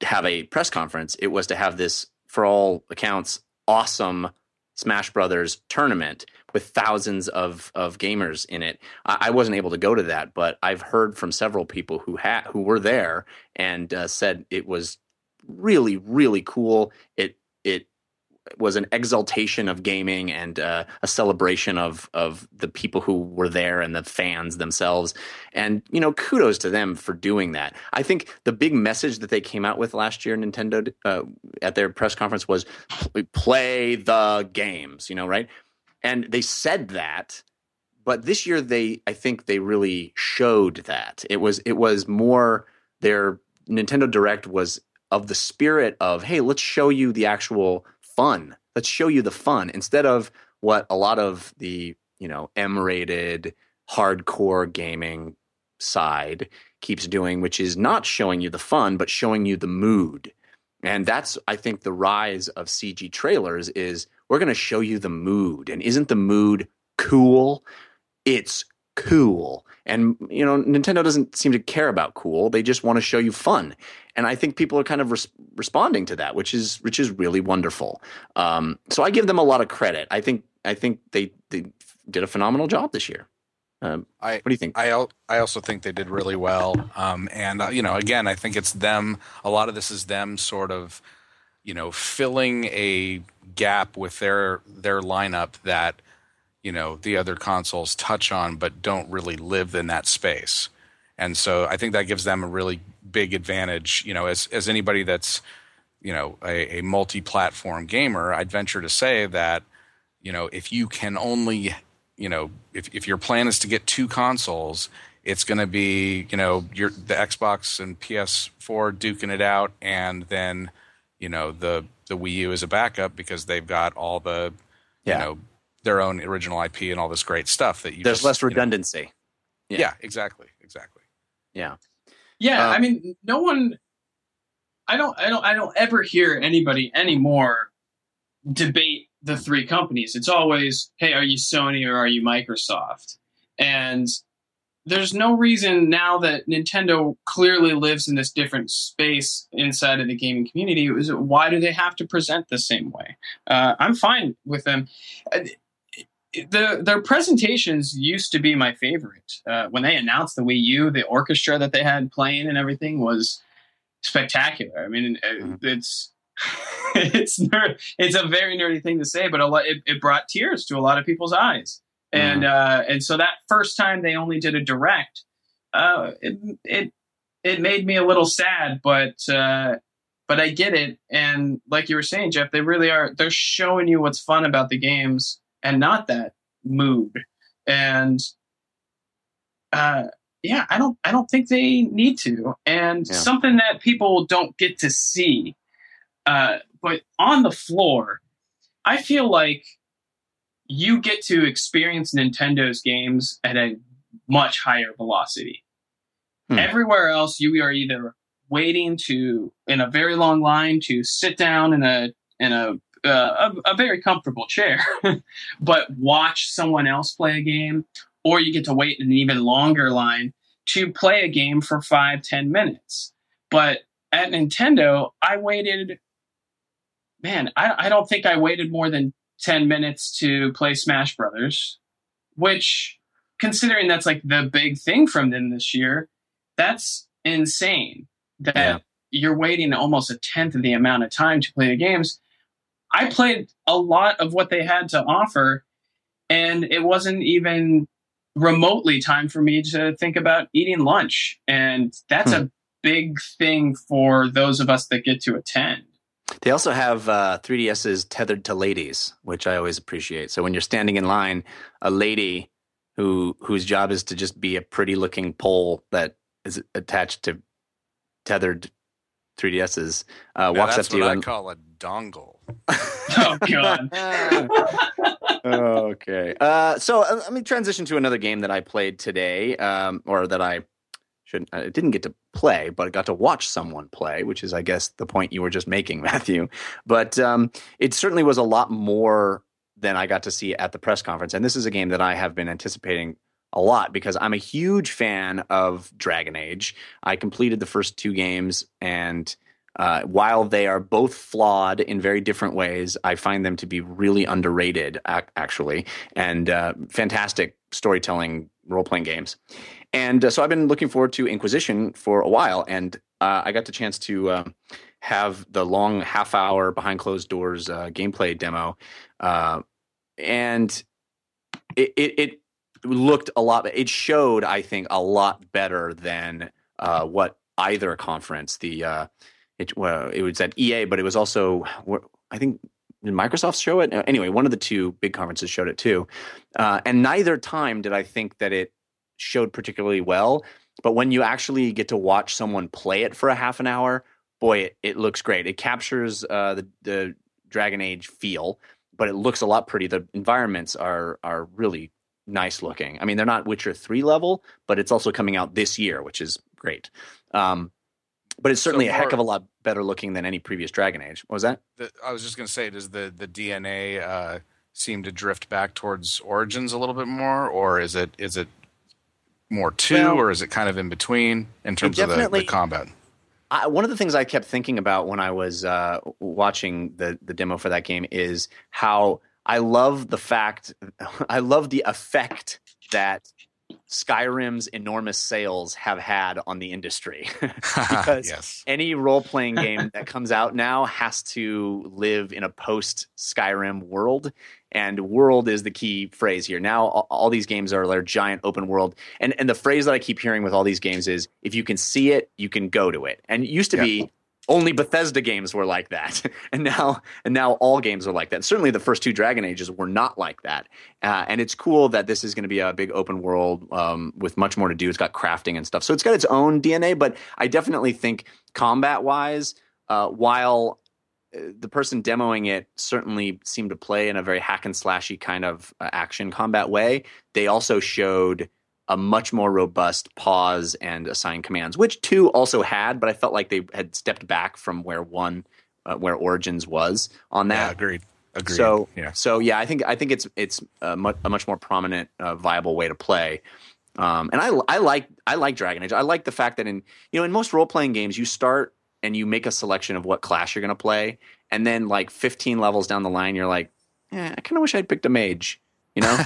have a press conference. It was to have this, for all accounts, awesome Smash Brothers tournament with thousands of, of gamers in it. I, I wasn't able to go to that, but I've heard from several people who ha- who were there and uh, said it was really, really cool. It it. was an exaltation of gaming and uh, a celebration of of the people who were there and the fans themselves. And, you know, kudos to them for doing that. I think the big message that they came out with last year, Nintendo, uh, at their press conference was play the games, you know, right? And they said that, but this year they, I think they really showed that. It was, it was more their Nintendo Direct was of the spirit of, hey, let's show you the actual fun. Let's show you the fun instead of what a lot of the, you know, M-rated hardcore gaming side keeps doing, which is not showing you the fun, but showing you the mood. And that's, I think, the rise of C G trailers is we're going to show you the mood. And isn't the mood cool? It's cool. And, you know, Nintendo doesn't seem to care about cool. They just want to show you fun. And I think people are kind of res- responding to that, which is which is really wonderful. Um, so I give them a lot of credit. I think I think they, they did a phenomenal job this year. Um, I, what do you think? I al- I also think they did really well. Um, and, uh, you know, again, I think it's them. A lot of this is them sort of, you know, filling a gap with their their lineup that, you know, the other consoles touch on but don't really live in that space. And so I think that gives them a really big advantage, you know, as as anybody that's, you know, a, a multi-platform gamer. I'd venture to say that, you know, if you can only, you know, if if your plan is to get two consoles, it's going to be, you know, your the Xbox and P S four duking it out, and then, you know, the the Wii U as a backup because they've got all the, yeah. you know, their own original I P and all this great stuff that you there's just, less redundancy. You know. yeah. yeah, exactly, exactly. Yeah, yeah. Um, I mean, no one. I don't. I don't. I don't ever hear anybody anymore debate the three companies. It's always, hey, are you Sony or are you Microsoft? And there's no reason now that Nintendo clearly lives in this different space inside of the gaming community. It was, why do they have to present the same way? Uh, I'm fine with them. Uh, The, their presentations used to be my favorite. Uh, when they announced the Wii U, the orchestra that they had playing and everything was spectacular. I mean, it's it's ner- it's a very nerdy thing to say, but a lot, it, it brought tears to a lot of people's eyes. And mm-hmm. uh, and so that first time they only did a direct, uh, it, it it made me a little sad, but uh, but I get it. And like you were saying, Jeff, they really are. They're showing you what's fun about the games. And not that mood, and uh, yeah, I don't, I don't think they need to. And yeah. something that people don't get to see, uh, but on the floor, I feel like you get to experience Nintendo's games at a much higher velocity. Hmm. Everywhere else, you are either waiting to in a very long line to sit down in a in a. Uh, a, a very comfortable chair, but watch someone else play a game, or you get to wait in an even longer line to play a game for five, ten minutes. But at Nintendo, I waited, man, I, I don't think I waited more than ten minutes to play Smash Brothers, which, considering that's like the big thing from them this year, that's insane that yeah. you're waiting almost a tenth of the amount of time to play the games. I played a lot of what they had to offer, and it wasn't even remotely time for me to think about eating lunch. And that's hmm. a big thing for those of us that get to attend. They also have uh, three D S's tethered to ladies, which I always appreciate. So when you're standing in line, a lady who whose job is to just be a pretty looking pole that is attached to tethered three D S's uh, walks up to you. That's what I call a dongle. Oh, God. Okay. Uh, so uh, let me transition to another game that I played today, um, or that I shouldn't. I didn't get to play, but I got to watch someone play, which is, I guess, the point you were just making, Matthew. But um, it certainly was a lot more than I got to see at the press conference. And this is a game that I have been anticipating a lot because I'm a huge fan of Dragon Age. I completed the first two games, and uh, while they are both flawed in very different ways, I find them to be really underrated, actually, and uh, fantastic storytelling role-playing games. And uh, so I've been looking forward to Inquisition for a while, and uh, I got the chance to uh, have the long half-hour behind-closed-doors uh, gameplay demo, uh, and it, it, it looked a lot – it showed, I think, a lot better than uh, what either conference, the uh, – it, well, it was at E A, but it was also – I think – did Microsoft show it? Anyway, one of the two big conferences showed it too. Uh, and neither time did I think that it showed particularly well. But when you actually get to watch someone play it for a half an hour, boy, it, it looks great. It captures uh, the, the Dragon Age feel, but it looks a lot pretty. The environments are are really nice looking. I mean, they're not Witcher three level, but it's also coming out this year, which is great. Um But it's certainly so Mark, a heck of a lot better looking than any previous Dragon Age. What was that? The, I was just going to say, does the, the D N A uh, seem to drift back towards Origins a little bit more? Or is it is it more two? Well, or is it kind of in between in terms of the, the combat? I, one of the things I kept thinking about when I was uh, watching the, the demo for that game is how I love the fact – I love the effect that – Skyrim's enormous sales have had on the industry because yes. Any role-playing game that comes out now has to live in a post-Skyrim world, and world is the key phrase here. Now all these games are their giant open world, and and the phrase that I keep hearing with all these games is, if you can see it, you can go to it. And it used to yeah. be only Bethesda games were like that, and now and now all games are like that. Certainly the first two Dragon Ages were not like that, uh, and it's cool that this is going to be a big open world um, with much more to do. It's got crafting and stuff, so it's got its own D N A, but I definitely think combat-wise, uh, while the person demoing it certainly seemed to play in a very hack-and-slashy kind of uh, action combat way, they also showed a much more robust pause and assign commands, which two also had, but I felt like they had stepped back from where one, uh, where Origins was on that. Yeah, agreed. Agreed. So, yeah. so yeah, I think I think it's it's a much, a much more prominent, uh, viable way to play. Um, and I I like I like Dragon Age. I like the fact that in you know in most role playing games you start and you make a selection of what class you're going to play, and then like fifteen levels down the line you're like, eh, I kind of wish I'd picked a mage. You know,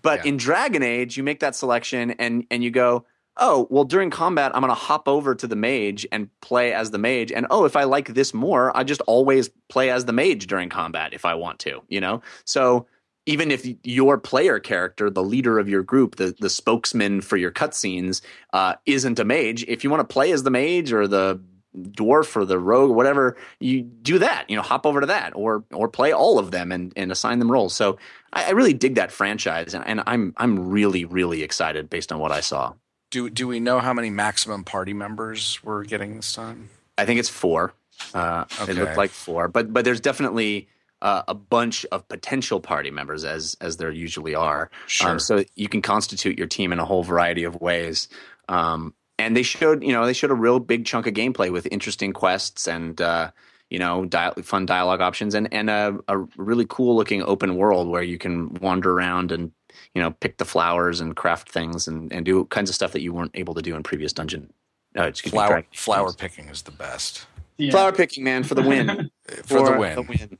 but yeah. in Dragon Age, you make that selection and, and you go, oh, well, during combat, I'm going to hop over to the mage and play as the mage. And, oh, if I like this more, I just always play as the mage during combat if I want to, you know. So even if your player character, the leader of your group, the, the spokesman for your cutscenes, uh, isn't a mage, if you want to play as the mage or the dwarf or the rogue, whatever, you do that, you know, hop over to that or or play all of them and, and assign them roles. So I, I really dig that franchise, and, and I'm I'm really, really excited based on what I saw. Do do we know how many maximum party members we're getting this time? I think it's four. Uh, okay. It looked like four, but but there's definitely uh, a bunch of potential party members as as there usually are. Sure. Um, so you can constitute your team in a whole variety of ways. Um, And they showed, you know, they showed a real big chunk of gameplay with interesting quests and, uh, you know, dia- fun dialogue options and, and a, a really cool looking open world where you can wander around and, you know, pick the flowers and craft things and, and do kinds of stuff that you weren't able to do in previous dungeon. Uh, flower, flower picking is the best. Yeah. Flower picking, man, for the win. for, for the win. The win.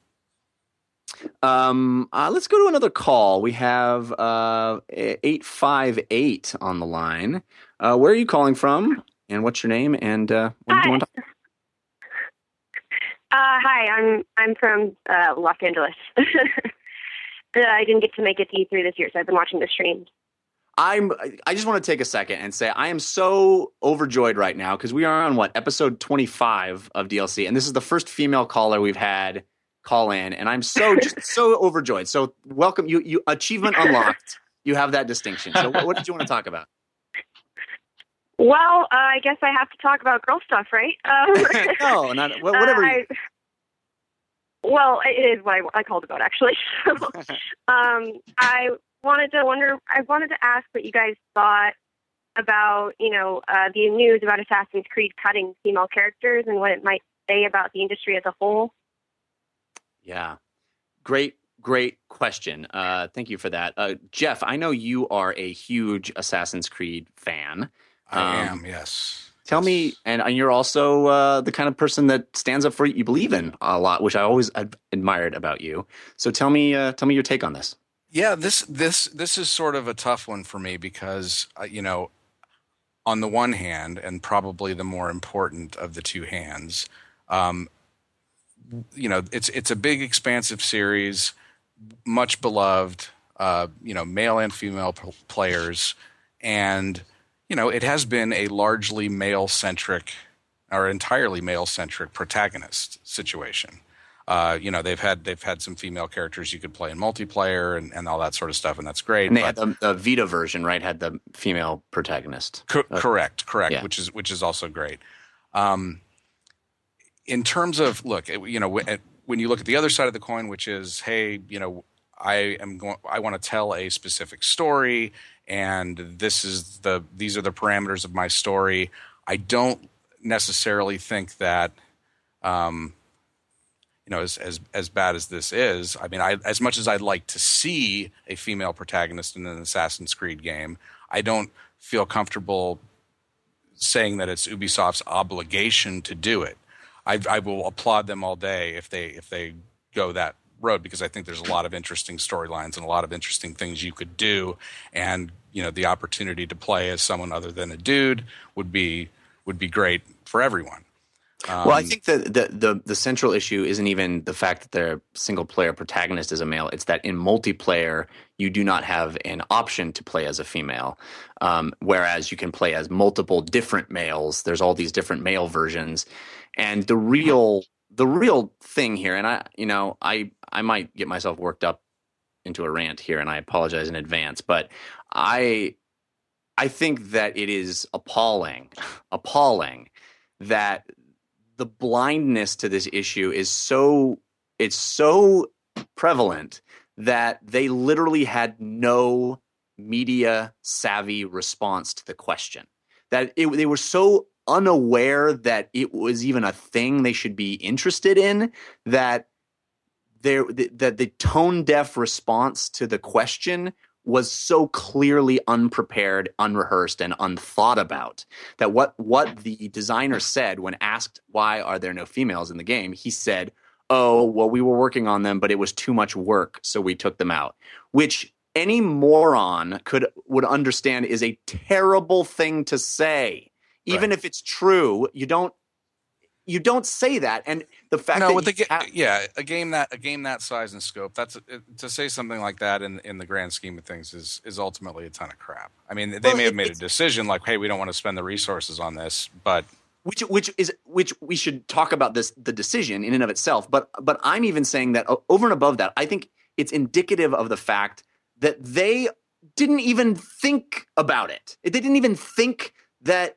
Um, uh, let's go to another call. We have uh, eight five eight on the line. Uh, where are you calling from, and what's your name? And uh, what hi. Do you want to talk? Uh, hi, I'm I'm from uh, Los Angeles. I didn't get to make it to E three this year, so I've been watching the stream. I'm. I just want to take a second and say I am so overjoyed right now because we are on what episode twenty-five of D L C, and this is the first female caller we've had call in, and I'm so just so overjoyed. So welcome, you you achievement unlocked. You have that distinction. So what, what did you want to talk about? Well, uh, I guess I have to talk about girl stuff, right? Um, no, not, whatever. Uh, I, Well, it is what I, I called about, actually. um, I wanted to wonder, I wanted to ask what you guys thought about, you know, uh, the news about Assassin's Creed cutting female characters and what it might say about the industry as a whole. Yeah, great, great question. Uh, thank you for that. Uh, Jeff, I know you are a huge Assassin's Creed fan. I um, am, yes. Tell me, and, and you're also uh, the kind of person that stands up for what you believe in a lot, which I always ad- admired about you. So tell me, uh, tell me your take on this. Yeah, this this this is sort of a tough one for me because uh, you know, on the one hand, and probably the more important of the two hands, um, you know, it's it's a big, expansive series, much beloved, uh, you know, male and female p- players, and you know, it has been a largely male-centric or entirely male-centric protagonist situation. Uh, you know, they've had they've had some female characters you could play in multiplayer and, and all that sort of stuff, and that's great. And they had the, the Vita version, right? Had the female protagonist. Co- uh, correct, correct. Yeah. Which is which is also great. Um, in terms of look, it, you know, w- when you look at the other side of the coin, which is, hey, you know, I am going. I want to tell a specific story. And this is the these are the parameters of my story. I don't necessarily think that, um, you know, as, as as bad as this is. I mean, I, as much as I'd like to see a female protagonist in an Assassin's Creed game, I don't feel comfortable saying that it's Ubisoft's obligation to do it. I, I will applaud them all day if they if they go that road, because I think there's a lot of interesting storylines and a lot of interesting things you could do, and you know, the opportunity to play as someone other than a dude would be would be great for everyone. Um, well, I think that the, the the central issue isn't even the fact that their single player protagonist is a male; it's that in multiplayer you do not have an option to play as a female, um, whereas you can play as multiple different males. There's all these different male versions, and the real the real thing here, and I you know I. I might get myself worked up into a rant here, and I apologize in advance, but I I think that it is appalling, appalling that the blindness to this issue is so it's so prevalent that they literally had no media savvy response to the question. That it, they were so unaware that it was even a thing they should be interested in that There, the, the, the tone-deaf response to the question was so clearly unprepared, unrehearsed, and unthought about that what, what the designer said when asked why are there no females in the game, he said, oh, well, we were working on them, but it was too much work, so we took them out, which any moron could would understand is a terrible thing to say. Even right. if it's true, you don't You don't say that, and the fact no, that with the ga- have- yeah, a game that a game that size and scope, that's to say something like that in in the grand scheme of things is is ultimately a ton of crap. I mean, they well, may it, have made a decision like, hey, we don't want to spend the resources on this, but which which is which we should talk about this the decision in and of itself. But but I'm even saying that over and above that, I think it's indicative of the fact that they didn't even think about it. They didn't even think that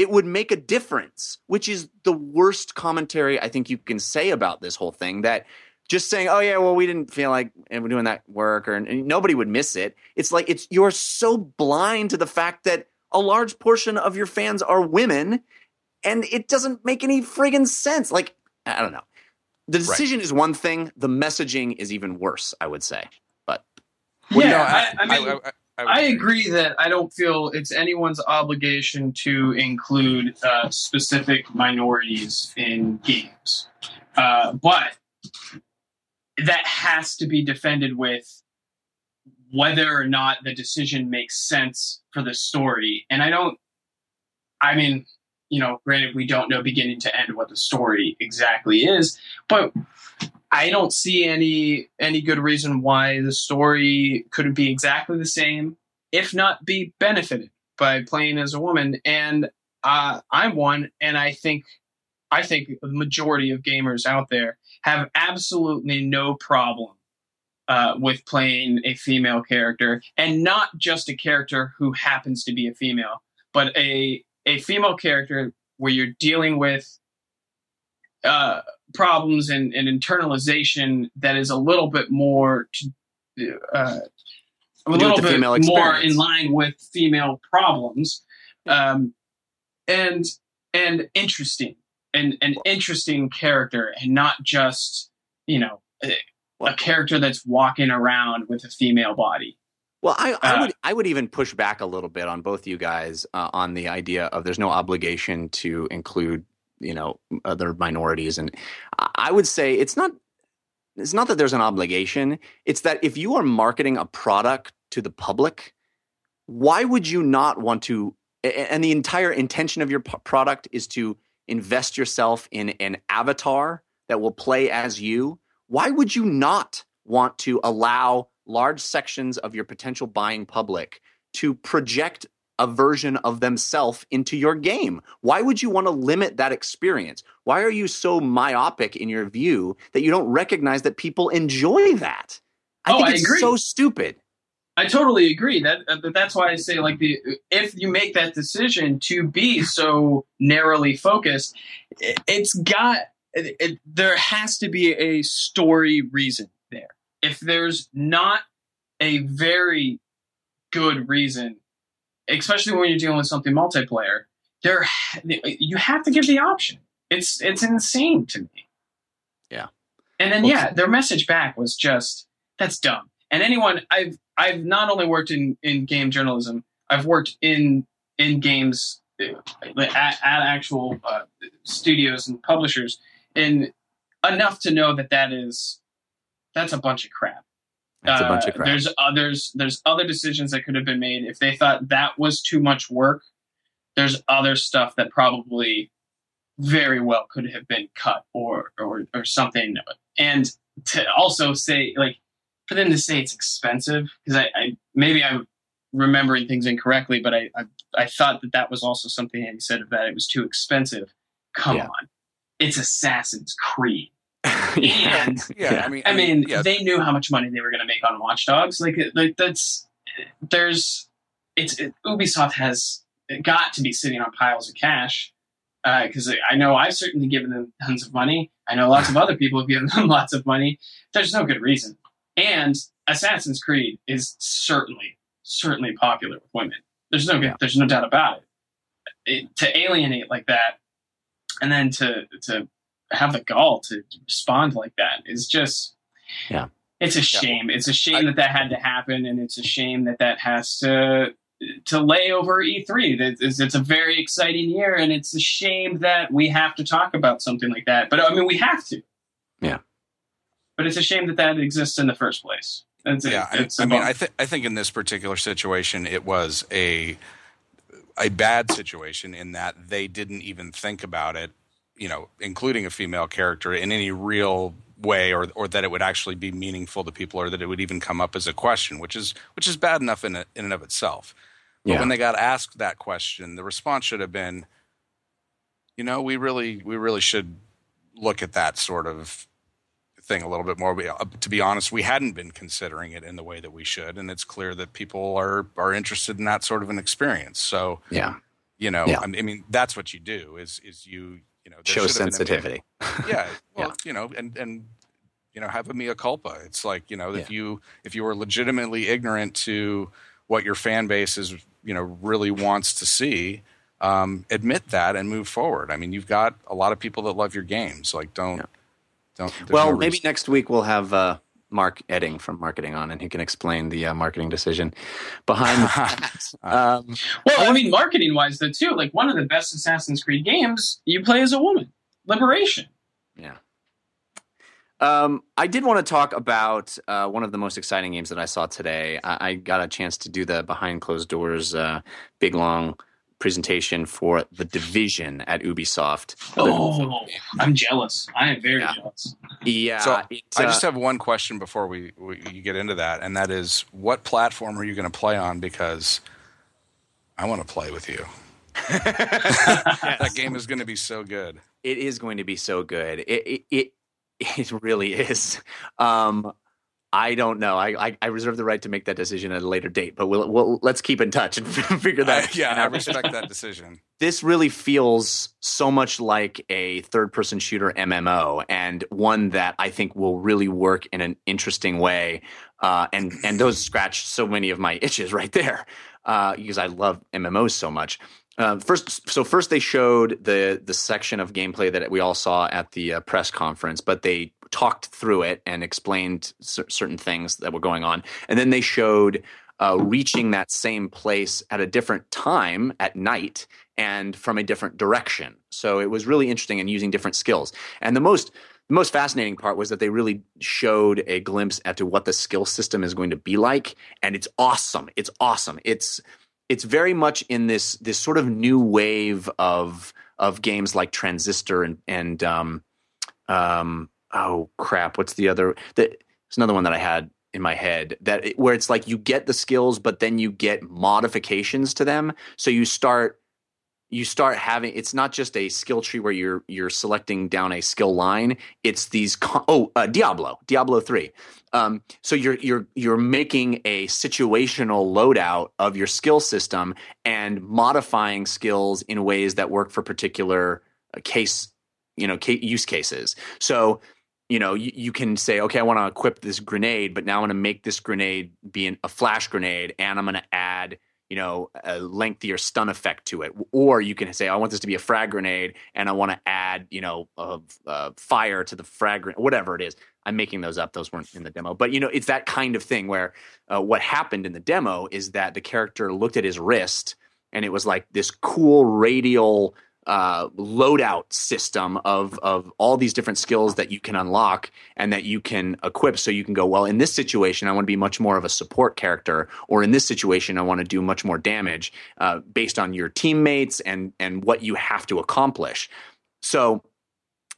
it would make a difference, which is the worst commentary I think you can say about this whole thing, that just saying, oh, yeah, well, we didn't feel like we're doing that work, or and nobody would miss it. It's like it's you're so blind to the fact that a large portion of your fans are women, and it doesn't make any friggin' sense. Like, I don't know. The decision right. is one thing. The messaging is even worse, I would say. But well, yeah, no, I, I, I mean... I, I, I agree that I don't feel it's anyone's obligation to include uh, specific minorities in games. Uh, but that has to be defended with whether or not the decision makes sense for the story. And I don't, I mean, you know, granted, we don't know beginning to end what the story exactly is, but I don't see any any good reason why the story couldn't be exactly the same, if not be benefited by playing as a woman. And uh, I'm one, and I think I think the majority of gamers out there have absolutely no problem uh, with playing a female character, and not just a character who happens to be a female, but a a female character where you're dealing with Uh, problems and, and internalization that is a little bit more to, uh, a little bit more experience. In line with female problems, um, and and interesting and an interesting character, and not just you know a, a character that's walking around with a female body. Well, I, I would I would even push back a little bit on both you guys uh, on the idea of there's no obligation to include, you know, other minorities. And I would say it's not it's not that there's an obligation. It's that if you are marketing a product to the public, why would you not want to? And the entire intention of your product is to invest yourself in an avatar that will play as you. Why would you not want to allow large sections of your potential buying public to project a version of themselves into your game? Why would you want to limit that experience? Why are you so myopic in your view that you don't recognize that people enjoy that? I oh, think it's I agree. so stupid. I totally agree. That uh, that's why I say, like, the if you make that decision to be so narrowly focused, it, it's got it, it, there has to be a story reason there. If there's not a very good reason, especially when you're dealing with something multiplayer, there you have to give the option. It's it's insane to me. Yeah. And then, yeah, their message back was just, that's dumb. And anyone, I've I've not only worked in, in game journalism, I've worked in in games at, at actual uh, studios and publishers, and enough to know that that is... That's a bunch of crap. That's uh, a bunch of crap. There's others. There's other decisions that could have been made if they thought that was too much work. There's other stuff that probably very well could have been cut or or, or something. And to also say, like, for them to say it's expensive, because I, I maybe I'm remembering things incorrectly, but I, I I thought that that was also something that he said that it was too expensive. Come yeah. on, it's Assassin's Creed. yeah. And, yeah, I mean, I mean, yeah. they knew how much money they were going to make on Watch Dogs. Like, like that's there's it's it, Ubisoft has got to be sitting on piles of cash because uh, I know I've certainly given them tons of money. I know lots of other people have given them lots of money. There's no good reason. And Assassin's Creed is certainly certainly popular with women. There's no good, there's no doubt about it. it. To alienate like that, and then to to. have the gall to respond like that is just, yeah, it's a shame. Yeah. It's a shame I, that that had to happen. And it's a shame that that has to, to lay over E three. It's, it's a very exciting year. And it's a shame that we have to talk about something like that, but I mean, we have to, yeah, but it's a shame that that exists in the first place. That's it. Yeah, it's I, I mean, I think, I think in this particular situation, it was a, a bad situation in that they didn't even think about it, you know, including a female character in any real way, or or that it would actually be meaningful to people, or that it would even come up as a question, which is which is bad enough in, a, in and of itself. But yeah. when they got asked that question, the response should have been, you know, we really we really should look at that sort of thing a little bit more. We, uh, to be honest, we hadn't been considering it in the way that we should, and it's clear that people are are interested in that sort of an experience. So yeah, you know, yeah. I mean, that's what you do is is you. You know, show sensitivity. Been, yeah. Well, yeah. you know, and, and, you know, have a mea culpa. It's like, you know, yeah. if you, if you were legitimately ignorant to what your fan base is, you know, really wants to see, um, admit that and move forward. I mean, you've got a lot of people that love your games. Like don't, yeah. don't. Well, no maybe reason. Next week we'll have uh, Mark Edding from marketing on, and he can explain the uh, marketing decision behind that. Um, well, I mean, marketing-wise, though, too, like one of the best Assassin's Creed games you play as a woman, Liberation. Yeah. Um, I did want to talk about uh, one of the most exciting games that I saw today. I, I got a chance to do the behind-closed doors uh, big, long presentation for The Division at Ubisoft. Oh, I'm jealous. I am very yeah. jealous. Yeah. So it, uh, I just have one question before we, we you get into that, and that is, what platform are you going to play on? Because I want to play with you. That game is going to be so good. It is going to be so good. It it it, it really is. Um, I don't know. I, I I reserve the right to make that decision at a later date, but we'll, we'll let's keep in touch and figure that out. Uh, yeah, I respect that decision. This really feels so much like a third-person shooter M M O, and one that I think will really work in an interesting way. Uh, and and those scratch so many of my itches right there, uh, because I love M M Os so much. Uh, first, so first they showed the the section of gameplay that we all saw at the uh, press conference, but they talked through it and explained c- certain things that were going on. And then they showed uh, reaching that same place at a different time at night and from a different direction. So it was really interesting, and using different skills. And the most the most fascinating part was that they really showed a glimpse at to what the skill system is going to be like. And it's awesome. It's awesome. It's it's very much in this this sort of new wave of of games like Transistor and and um um. Oh crap! What's the other? There's another one that I had in my head that it, where it's like you get the skills, but then you get modifications to them. So you start, you start having. It's not just a skill tree where you're you're selecting down a skill line. It's these. Oh, uh, Diablo, Diablo three. Um, so you're you're you're making a situational loadout of your skill system and modifying skills in ways that work for particular case, you know, case, use cases. So. You know, you, you can say, okay, I want to equip this grenade, but now I'm going to make this grenade be an, a flash grenade, and I'm going to add, you know, a lengthier stun effect to it. Or you can say, I want this to be a frag grenade, and I want to add, you know, a, a fire to the frag grenade, whatever it is. I'm making those up. Those weren't in the demo. But, you know, it's that kind of thing where uh, what happened in the demo is that the character looked at his wrist, and it was like this cool radial Uh, loadout system of of all these different skills that you can unlock and that you can equip. So you can go, well, in this situation, I want to be much more of a support character, or in this situation, I want to do much more damage uh, based on your teammates and and what you have to accomplish. So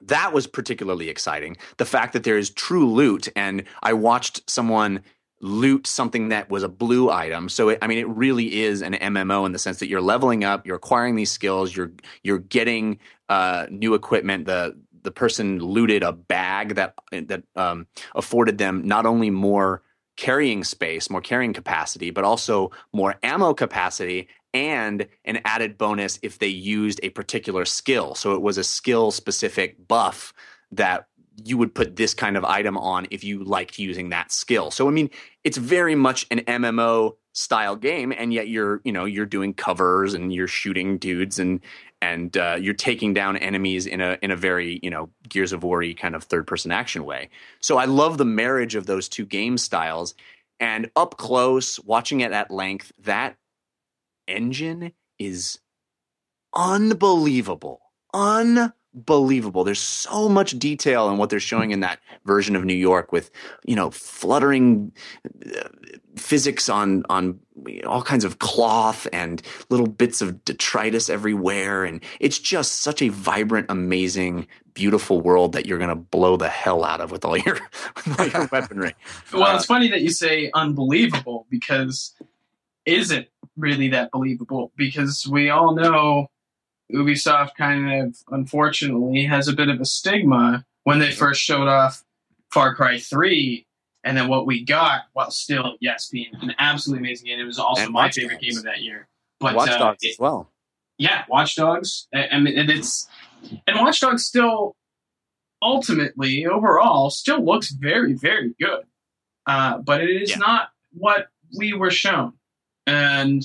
that was particularly exciting. The fact that there is true loot, and I watched someone loot something that was a blue item. So, it, I mean, it really is an M M O in the sense that you're leveling up, you're acquiring these skills, you're you're getting uh, new equipment. The the person looted a bag that that um, afforded them not only more carrying space, more carrying capacity, but also more ammo capacity, and an added bonus if they used a particular skill. So it was a skill-specific buff that you would put this kind of item on if you liked using that skill. So, I mean, it's very much an M M O style game, and yet you're, you know, you're doing covers and you're shooting dudes and, and uh, you're taking down enemies in a, in a very, you know, Gears of War-y kind of third person action way. So I love the marriage of those two game styles, and up close watching it at length, that engine is unbelievable. Unbelievable. Believable. There's so much detail in what they're showing in that version of New York, with, you know, fluttering uh, physics on on all kinds of cloth and little bits of detritus everywhere, and it's just such a vibrant, amazing, beautiful world that you're going to blow the hell out of with all your, with all your weaponry. Well, uh, it's funny that you say unbelievable, because is it really that believable? Because we all know Ubisoft kind of, unfortunately, has a bit of a stigma when they first showed off Far Cry three, and then what we got, while still, yes, being an absolutely amazing game. It was also my Watch favorite Dogs. Game of that year. But Watch uh, Dogs it, as well. Yeah, Watch Dogs. I, I mean, and it's and Watch Dogs still, ultimately, overall, still looks very, very good. Uh, but it is yeah. not what we were shown. And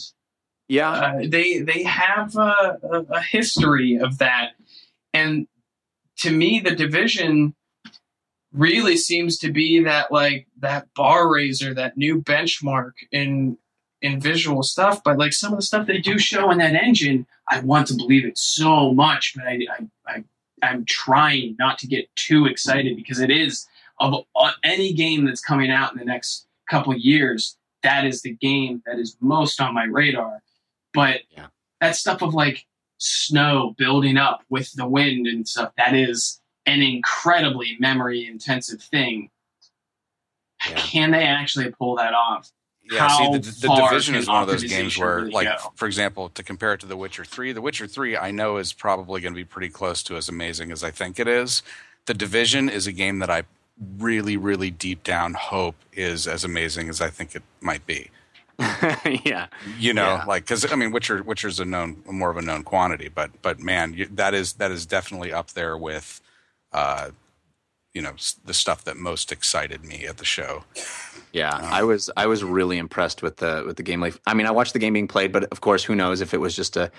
Yeah, uh, they they have a, a, a history of that, and to me, the Division really seems to be that like that bar raiser, that new benchmark in in visual stuff. But like some of the stuff they do show in that engine, I want to believe it so much, but I, I, I I'm trying not to get too excited, because it is, of any game that's coming out in the next couple years, that is the game that is most on my radar. But yeah. that stuff of like snow building up with the wind and stuff, that is an incredibly memory intensive thing. Yeah. Can they actually pull that off? Yeah, How see, the, the Division is one of those games where, really like, go? For example, to compare it to The Witcher three, The Witcher three I know is probably going to be pretty close to as amazing as I think it is. The Division is a game that I really, really deep down hope is as amazing as I think it might be. yeah, you know, yeah. like because I mean, Witcher, Witcher's a known, more of a known quantity, but but man, you, that is that is definitely up there with, uh, you know, the stuff that most excited me at the show. Yeah, um, I was I was really impressed with the with the game. I mean, I watched the game being played, but of course, who knows if it was just a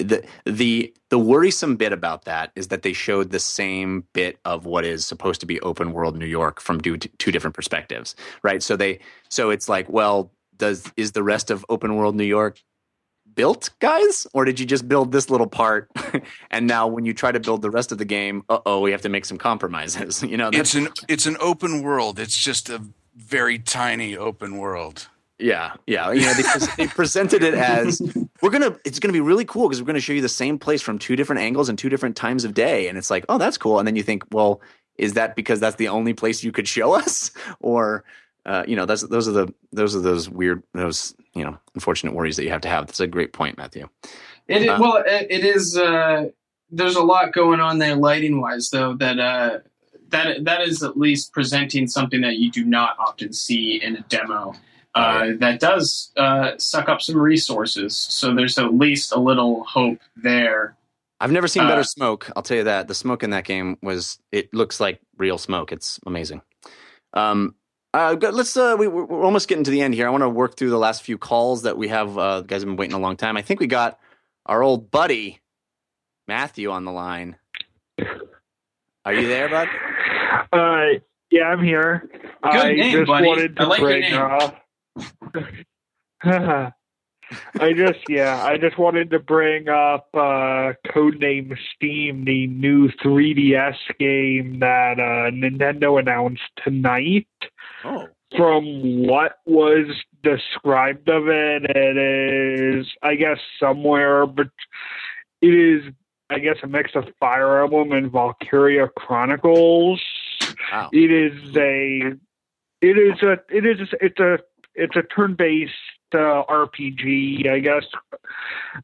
the the the worrisome bit about that is that they showed the same bit of what is supposed to be open world New York from two, two different perspectives, right? So they so it's like, well. Does is the rest of open world New York built, guys? Or did you just build this little part? And now when you try to build the rest of the game, uh-oh, we have to make some compromises. You know, that's, it's an it's an open world. It's just a very tiny open world. Yeah, yeah. You know, they, pres- they presented it as we're gonna. It's gonna be really cool because we're gonna show you the same place from two different angles and two different times of day. And it's like, oh, that's cool. And then you think, well, is that because that's the only place you could show us, or? Uh, you know, that's, those are the those are those weird, those you know, unfortunate worries that you have to have. That's a great point, Matthew. It um, well, it, it is. Uh, there's a lot going on there, lighting wise, though. That uh, that that is at least presenting something that you do not often see in a demo. Uh, right. That does uh, suck up some resources. So there's at least a little hope there. I've never seen better uh, smoke. I'll tell you that. The smoke in that game was. It looks like real smoke. It's amazing. Um. Uh, let's. Uh, we, we're almost getting to the end here. I want to work through the last few calls that we have. Uh, the guys have been waiting a long time. I think we got our old buddy Matthew on the line. Are you there, bud? Uh, yeah, I'm here. Good I name, just buddy. wanted to I like break your name. Off. I just yeah, I just wanted to bring up uh, Codename Steam, the new three D S game that uh, Nintendo announced tonight. Oh. From what was described of it, it is, I guess, somewhere, but it is, I guess, a mix of Fire Emblem and Valkyria Chronicles. Wow. It is a, it is a, it is, it's a, it's a turn-based uh, R P G, I guess.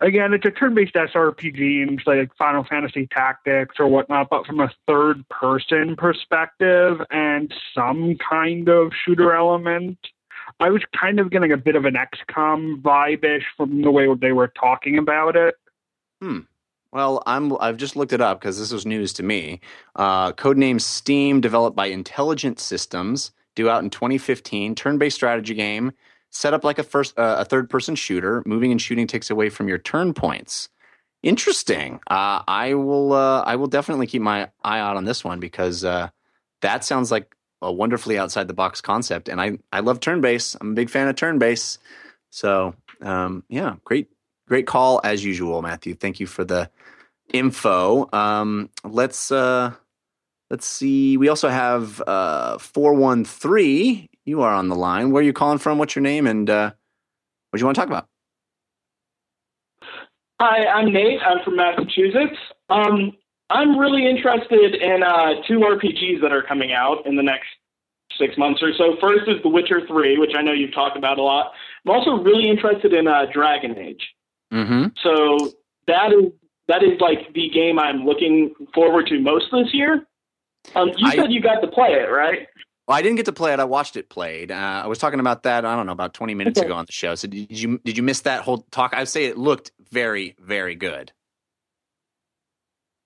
Again, it's a turn-based S R P G, and it's like Final Fantasy Tactics or whatnot, but from a third-person perspective and some kind of shooter element. I was kind of getting a bit of an X COM vibe-ish from the way they were talking about it. Hmm. Well, I'm, I've just looked it up because this was news to me. Uh, Codename Steam, developed by Intelligent Systems, due out in twenty fifteen, turn-based strategy game, set up like a first, uh, a third-person shooter. Moving and shooting takes away from your turn points. Interesting. Uh, I will. Uh, I will definitely keep my eye out on this one because uh, that sounds like a wonderfully outside-the-box concept. And I, I love turn-based. I'm a big fan of turn-based. So um, yeah, great, great call as usual, Matthew. Thank you for the info. Um, let's. Uh, Let's see. We also have uh, four one three. You are on the line. Where are you calling from? What's your name? And uh, what do you want to talk about? Hi, I'm Nate. I'm from Massachusetts. Um, I'm really interested in uh, two R P Gs that are coming out in the next six months or so. First is The Witcher three, which I know you've talked about a lot. I'm also really interested in uh, Dragon Age. Mm-hmm. So that is, that is like the game I'm looking forward to most this year. Um, you I, said you got to play it, right? Well, I didn't get to play it. I watched it played. Uh, I was talking about that, I don't know, about twenty minutes okay. ago on the show. So did you did you miss that whole talk? I would say it looked very, very good.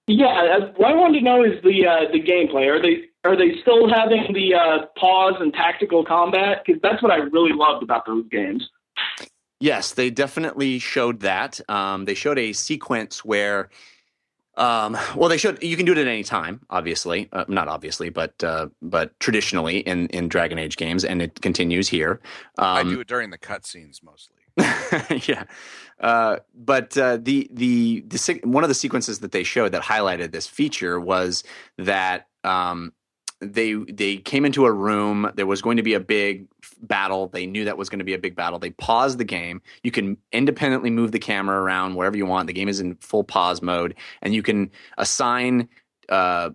Yeah, what I wanted to know is the uh, the gameplay. Are they are they still having the uh, pause and tactical combat? Because that's what I really loved about those games. Yes, they definitely showed that. Um, they showed a sequence where... Um, well, they should. You can do it at any time, obviously. Uh, not obviously, but uh, but traditionally in, in Dragon Age games, and it continues here. Um, I do it during the cutscenes mostly. yeah, uh, but uh, the, the the one of the sequences that they showed that highlighted this feature was that um, they they came into a room. There was going to be a big battle. They knew that was going to be a big battle. They paused the game. You can independently move the camera around wherever you want. The game is in full pause mode, and you can assign uh,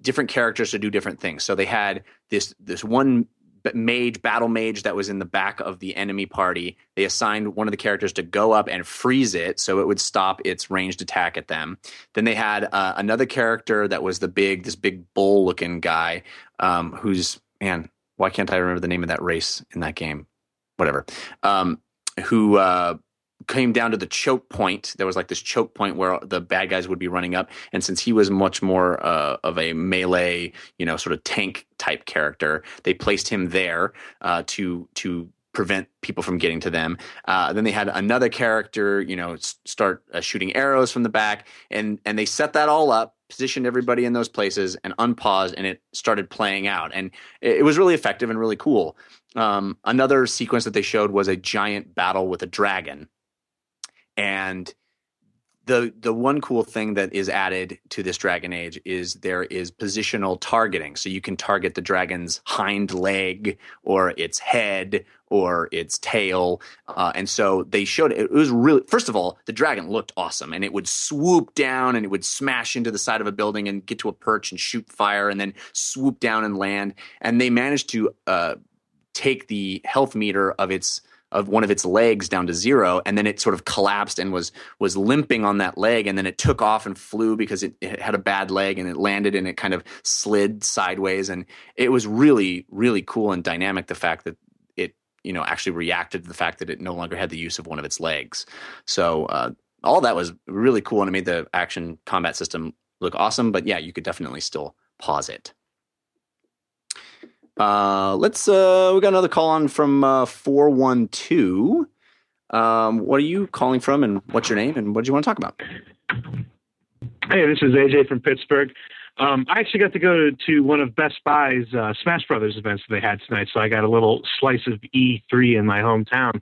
different characters to do different things. So they had this this one mage, battle mage that was in the back of the enemy party. They assigned one of the characters to go up and freeze it so it would stop its ranged attack at them. Then they had uh, another character that was the big, this big bull looking guy um, who's, man, why can't I remember the name of that race in that game? Whatever. Um, who uh, came down to the choke point. There was like this choke point where the bad guys would be running up. And since he was much more uh, of a melee, you know, sort of tank type character, they placed him there uh, to to prevent people from getting to them. Uh, then they had another character, you know, start uh, shooting arrows from the back. And, and they set that all up, positioned everybody in those places, and unpaused, and it started playing out. And it, it was really effective and really cool. Um, another sequence that they showed was a giant battle with a dragon. And the the one cool thing that is added to this Dragon Age is there is positional targeting. So you can target the dragon's hind leg or its head or its tail. Uh, and so they showed it. It was really, first of all, the dragon looked awesome, and it would swoop down and it would smash into the side of a building and get to a perch and shoot fire and then swoop down and land. And they managed to uh, take the health meter of its of one of its legs down to zero, and then it sort of collapsed and was was limping on that leg, and then it took off and flew because it, it had a bad leg, and it landed and it kind of slid sideways, and it was really, really cool and dynamic, the fact that it, you know, actually reacted to the fact that it no longer had the use of one of its legs. So uh, all that was really cool, and it made the action combat system look awesome, but yeah, you could definitely still pause it. Uh, let's, uh, we got another call on from, uh, four one two. Um, what are you calling from, and what's your name, and what do you want to talk about? Hey, this is A J from Pittsburgh. Um, I actually got to go to, to one of Best Buy's, uh, Smash Brothers events that they had tonight. So I got a little slice of E three in my hometown.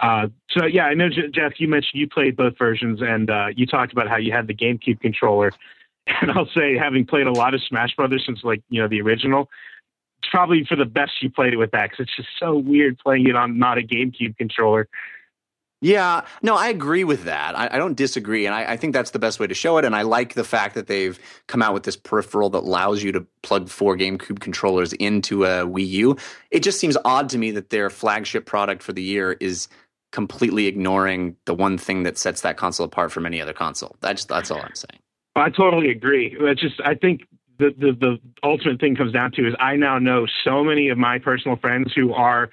Uh, so yeah, I know, J- Jeff, you mentioned you played both versions, and, uh, you talked about how you had the GameCube controller, and I'll say, having played a lot of Smash Brothers since, like, you know, the original, it's probably for the best you played it with that, because it's just so weird playing it on not a GameCube controller. Yeah, no, I agree with that. I, I don't disagree, and I, I think that's the best way to show it, and I like the fact that they've come out with this peripheral that allows you to plug four GameCube controllers into a Wii U. It just seems odd to me that their flagship product for the year is completely ignoring the one thing that sets that console apart from any other console. That's, that's all I'm saying. I totally agree. It's just, I think... The, the the ultimate thing comes down to is I now know so many of my personal friends who are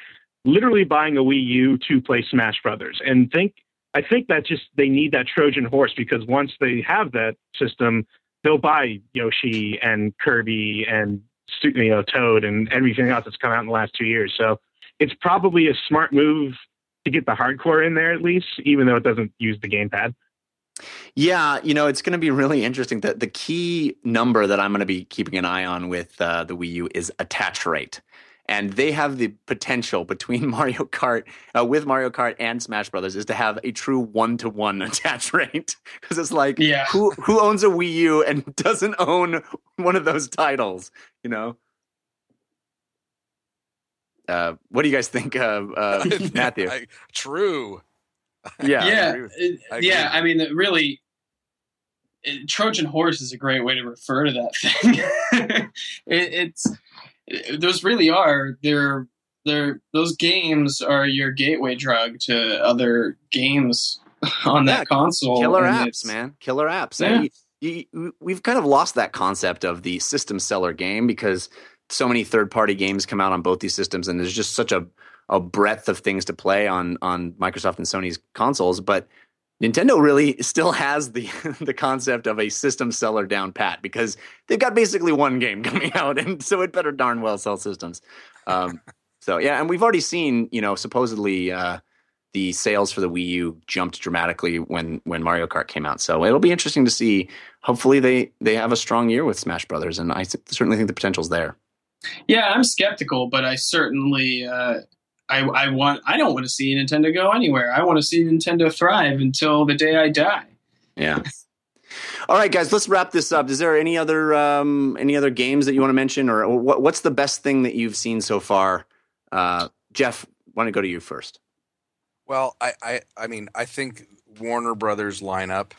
literally buying a Wii U to play Smash Brothers, and think I think that just they need that Trojan horse, because once they have that system, they'll buy Yoshi and Kirby and, you know, Toad and everything else that's come out in the last two years. So it's probably a smart move to get the hardcore in there at least, even though it doesn't use the gamepad. Yeah, you know, it's going to be really interesting. The, the key number that I'm going to be keeping an eye on with uh, the Wii U is attach rate. And they have the potential between Mario Kart, uh, with Mario Kart and Smash Brothers, is to have a true one-to-one attach rate. Because it's like, yeah. who who owns a Wii U and doesn't own one of those titles, you know? Uh, what do you guys think of uh, Matthew? I, true. Yeah, yeah, I it, I yeah. I mean, really, it, Trojan horse is a great way to refer to that thing. it, it's it, those really are they're they're those games are your gateway drug to other games on yeah, that console. Killer apps, man, killer apps. Yeah. You, you, we've kind of lost that concept of the system seller game, because so many third party games come out on both these systems, and there's just such a a breadth of things to play on, on Microsoft and Sony's consoles, but Nintendo really still has the the concept of a system seller down pat, because they've got basically one game coming out, and so it better darn well sell systems. Um, so yeah, and we've already seen, you know, supposedly uh, the sales for the Wii U jumped dramatically when when Mario Kart came out. So it'll be interesting to see. Hopefully they they have a strong year with Smash Brothers, and I certainly think the potential's there. Yeah, I'm skeptical, but I certainly... Uh... I, I want. I don't want to see Nintendo go anywhere. I want to see Nintendo thrive until the day I die. Yeah. All right, guys, let's wrap this up. Is there any other um, any other games that you want to mention, or what, what's the best thing that you've seen so far? Uh, Jeff, why don't I go to you first? Well, I, I I mean, I think Warner Brothers lineup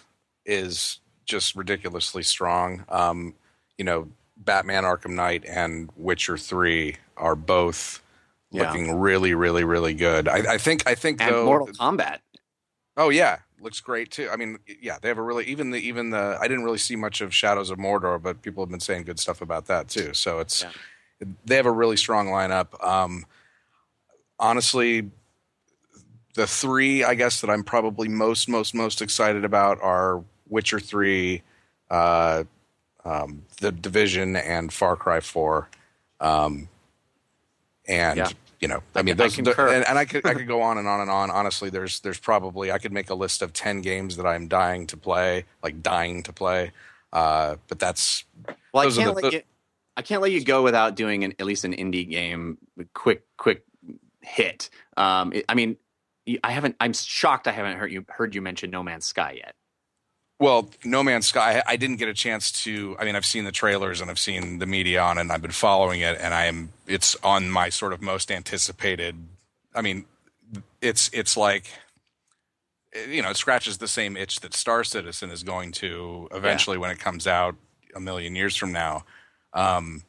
is just ridiculously strong. Um, you know, Batman Arkham Knight and Witcher three are both yeah. looking really, really, really good. I, I think, I think, and though, Mortal Kombat. Oh yeah, looks great too. I mean, yeah, they have a really even the even the. I didn't really see much of Shadows of Mordor, but people have been saying good stuff about that too. So it's yeah. they have a really strong lineup. Um, honestly, the three I guess that I'm probably most, most, most excited about are Witcher three, uh, um, The Division, and Far Cry four. Um, and yeah. you know, I, I mean, those, I the, and, and I could I could go on and on and on. Honestly, there's there's probably I could make a list of ten games that I'm dying to play, like dying to play. Uh, but that's well, I can't the, let you, I can't let you go without doing an, at least an indie game, quick quick hit. Um, it, I mean, I haven't. I'm shocked I haven't heard you heard you mention No Man's Sky yet. Well, No Man's Sky, I didn't get a chance to. I mean, I've seen the trailers and I've seen the media on, and I've been following it, and I am. It's on my sort of most anticipated. I mean, it's it's like, you know, it scratches the same itch that Star Citizen is going to eventually yeah. when it comes out a million years from now. Um,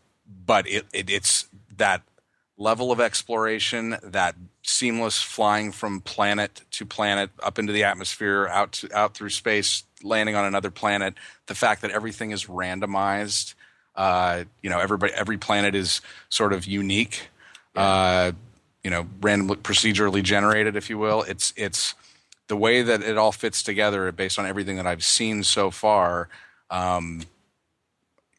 but it, it it's that level of exploration, that seamless flying from planet to planet, up into the atmosphere, out to, out through space. Landing on another planet, the fact that everything is randomized, uh, you know, everybody, every planet is sort of unique, yeah. uh, you know, randomly procedurally generated, if you will. It's it's the way that it all fits together based on everything that I've seen so far. Um,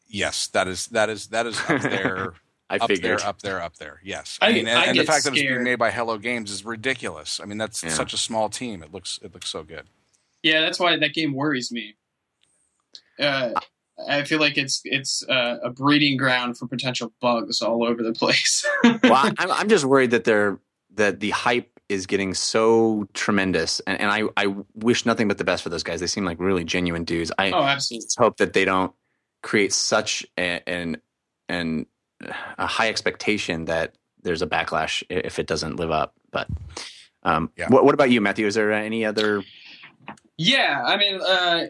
yes, that is that is that is up there. I up figured. there, up there, up there. Yes, I, I mean, and, I and the fact scared. that it's being made by Hello Games is ridiculous. I mean, that's yeah. such a small team. It looks it looks so good. Yeah, that's why that game worries me. Uh, I feel like it's it's uh, a breeding ground for potential bugs all over the place. Well, I'm, I'm just worried that they're that the hype is getting so tremendous, and, and I, I wish nothing but the best for those guys. They seem like really genuine dudes. I oh, absolutely. Just hope that they don't create such a, an an a high expectation that there's a backlash if it doesn't live up. But um, yeah. what, what about you, Matthew? Is there any other? Yeah, I mean, uh,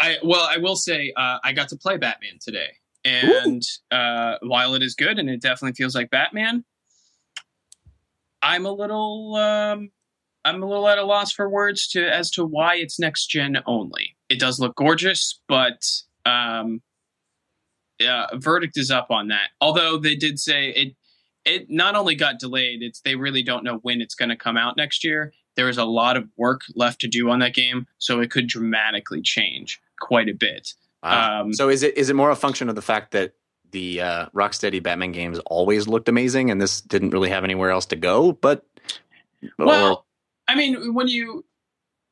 I well, I will say uh, I got to play Batman today, and uh, while it is good and it definitely feels like Batman, I'm a little um, I'm a little at a loss for words to as to why it's next gen only. It does look gorgeous, but um, uh, verdict is up on that. Although they did say it it not only got delayed, it's they really don't know when it's going to come out next year. There is a lot of work left to do on that game, so it could dramatically change quite a bit. Wow. Um, so is it is it more a function of the fact that the uh, Rocksteady Batman games always looked amazing, and this didn't really have anywhere else to go? But well, or, I mean, when you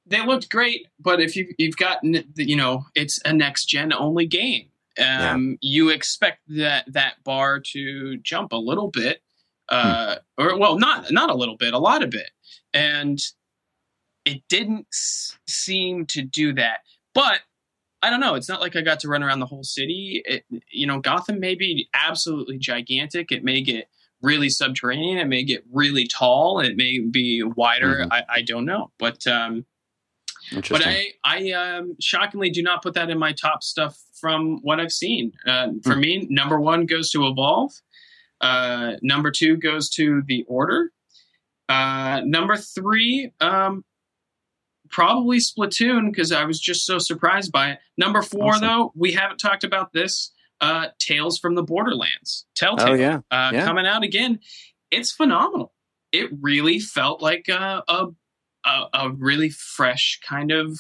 they looked great, but if you you've gotten you know it's a next gen only game, um, yeah. you expect that that bar to jump a little bit, uh, hmm. or well, not not a little bit, a lot of it. And it didn't s- seem to do that. But I don't know. It's not like I got to run around the whole city. It, you know, Gotham may be absolutely gigantic. It may get really subterranean. It may get really tall. It may be wider. Mm-hmm. I, I don't know. But um, but I, I um, shockingly do not put that in my top stuff from what I've seen. Uh, mm-hmm. For me, number one goes to Evolve. Uh, number two goes to The Order. Uh, number three, um, probably Splatoon, because I was just so surprised by it. Number four, awesome. though, we haven't talked about this, uh, Tales from the Borderlands. Telltale. Oh, yeah. Uh, yeah. Coming out again. It's phenomenal. It really felt like a, a, a, a really fresh kind of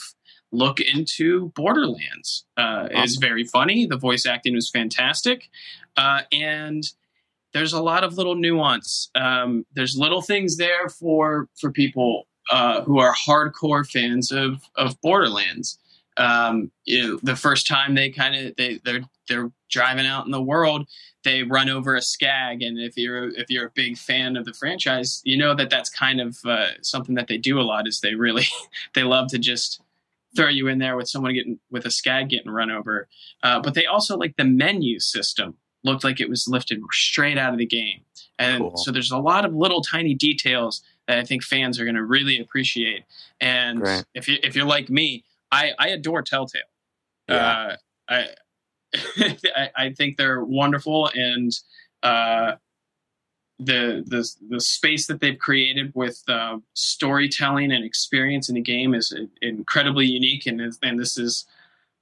look into Borderlands. Uh, awesome. It was very funny. The voice acting was fantastic. Uh, and... There's a lot of little nuance. Um, there's little things there for for people uh, who are hardcore fans of of Borderlands. Um, you know, the first time they kind of they they're they're driving out in the world, they run over a skag, and if you're if you're a big fan of the franchise, you know that that's kind of uh, something that they do a lot. Is they really they love to just throw you in there with someone getting with a skag getting run over, uh, but they also like the menu system. Looked like it was lifted straight out of the game. And cool. so there's a lot of little tiny details that I think fans are going to really appreciate. And Great. if you, if you're like me, I, I adore Telltale. Yeah. Uh, I, I think they're wonderful. And, uh, the the the space that they've created with uh, storytelling and experience in the game is incredibly unique, and and this is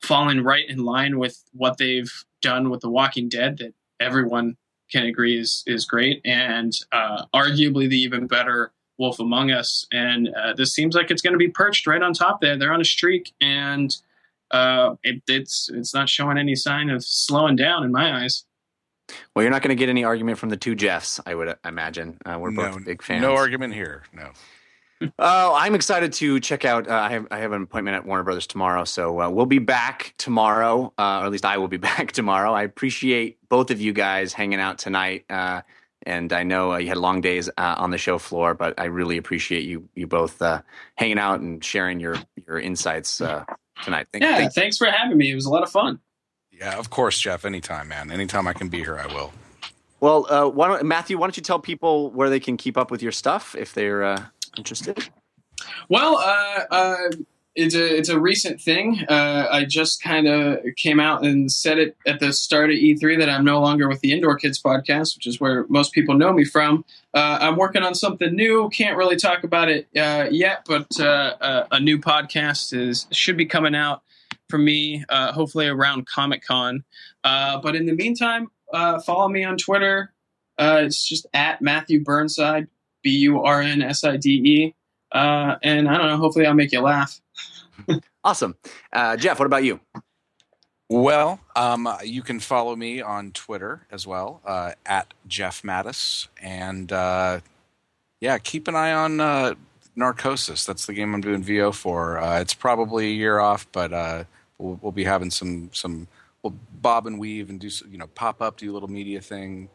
fallen right in line with what they've done with The Walking Dead, that everyone can agree is is great, and uh, arguably the even better Wolf Among Us. And uh, this seems like it's going to be perched right on top there. They're on a streak, and uh, it, it's it's not showing any sign of slowing down in my eyes. Well, you're not going to get any argument from the two Jeffs, I would imagine. Uh, we're no, both big fans. No argument here, no. Oh, I'm excited to check out. Uh, I have I have an appointment at Warner Brothers tomorrow, so uh, we'll be back tomorrow, uh, or at least I will be back tomorrow. I appreciate both of you guys hanging out tonight, uh, and I know uh, you had long days uh, on the show floor, but I really appreciate you you both uh, hanging out and sharing your your insights uh, tonight. Thank, yeah, thanks. thanks for having me. It was a lot of fun. Yeah, of course, Jeff. Anytime, man. Anytime I can be here, I will. Well, uh, why don't, Matthew, why don't you tell people where they can keep up with your stuff if they're uh, interested? Well, uh, uh, it's a it's a recent thing. Uh, I just kind of came out and said it at the start of E three that I'm no longer with the Indoor Kids podcast, which is where most people know me from. Uh, I'm working on something new. Can't really talk about it uh, yet, but uh, uh, a new podcast is should be coming out for me, uh, hopefully around Comic-Con. Uh, but in the meantime, uh, follow me on Twitter. Uh, it's just at Matthew Burnside, B U R N S I D E. Uh, and I don't know, hopefully I'll make you laugh. Awesome. Uh, Jeff, what about you? Well, um, you can follow me on Twitter as well, uh, at Jeff Mattis. And uh, yeah, keep an eye on uh, Narcosis. That's the game I'm doing V O for. Uh, it's probably a year off, but uh, we'll, we'll be having some, some we'll bob and weave and do, you know, pop up, do a little media thing.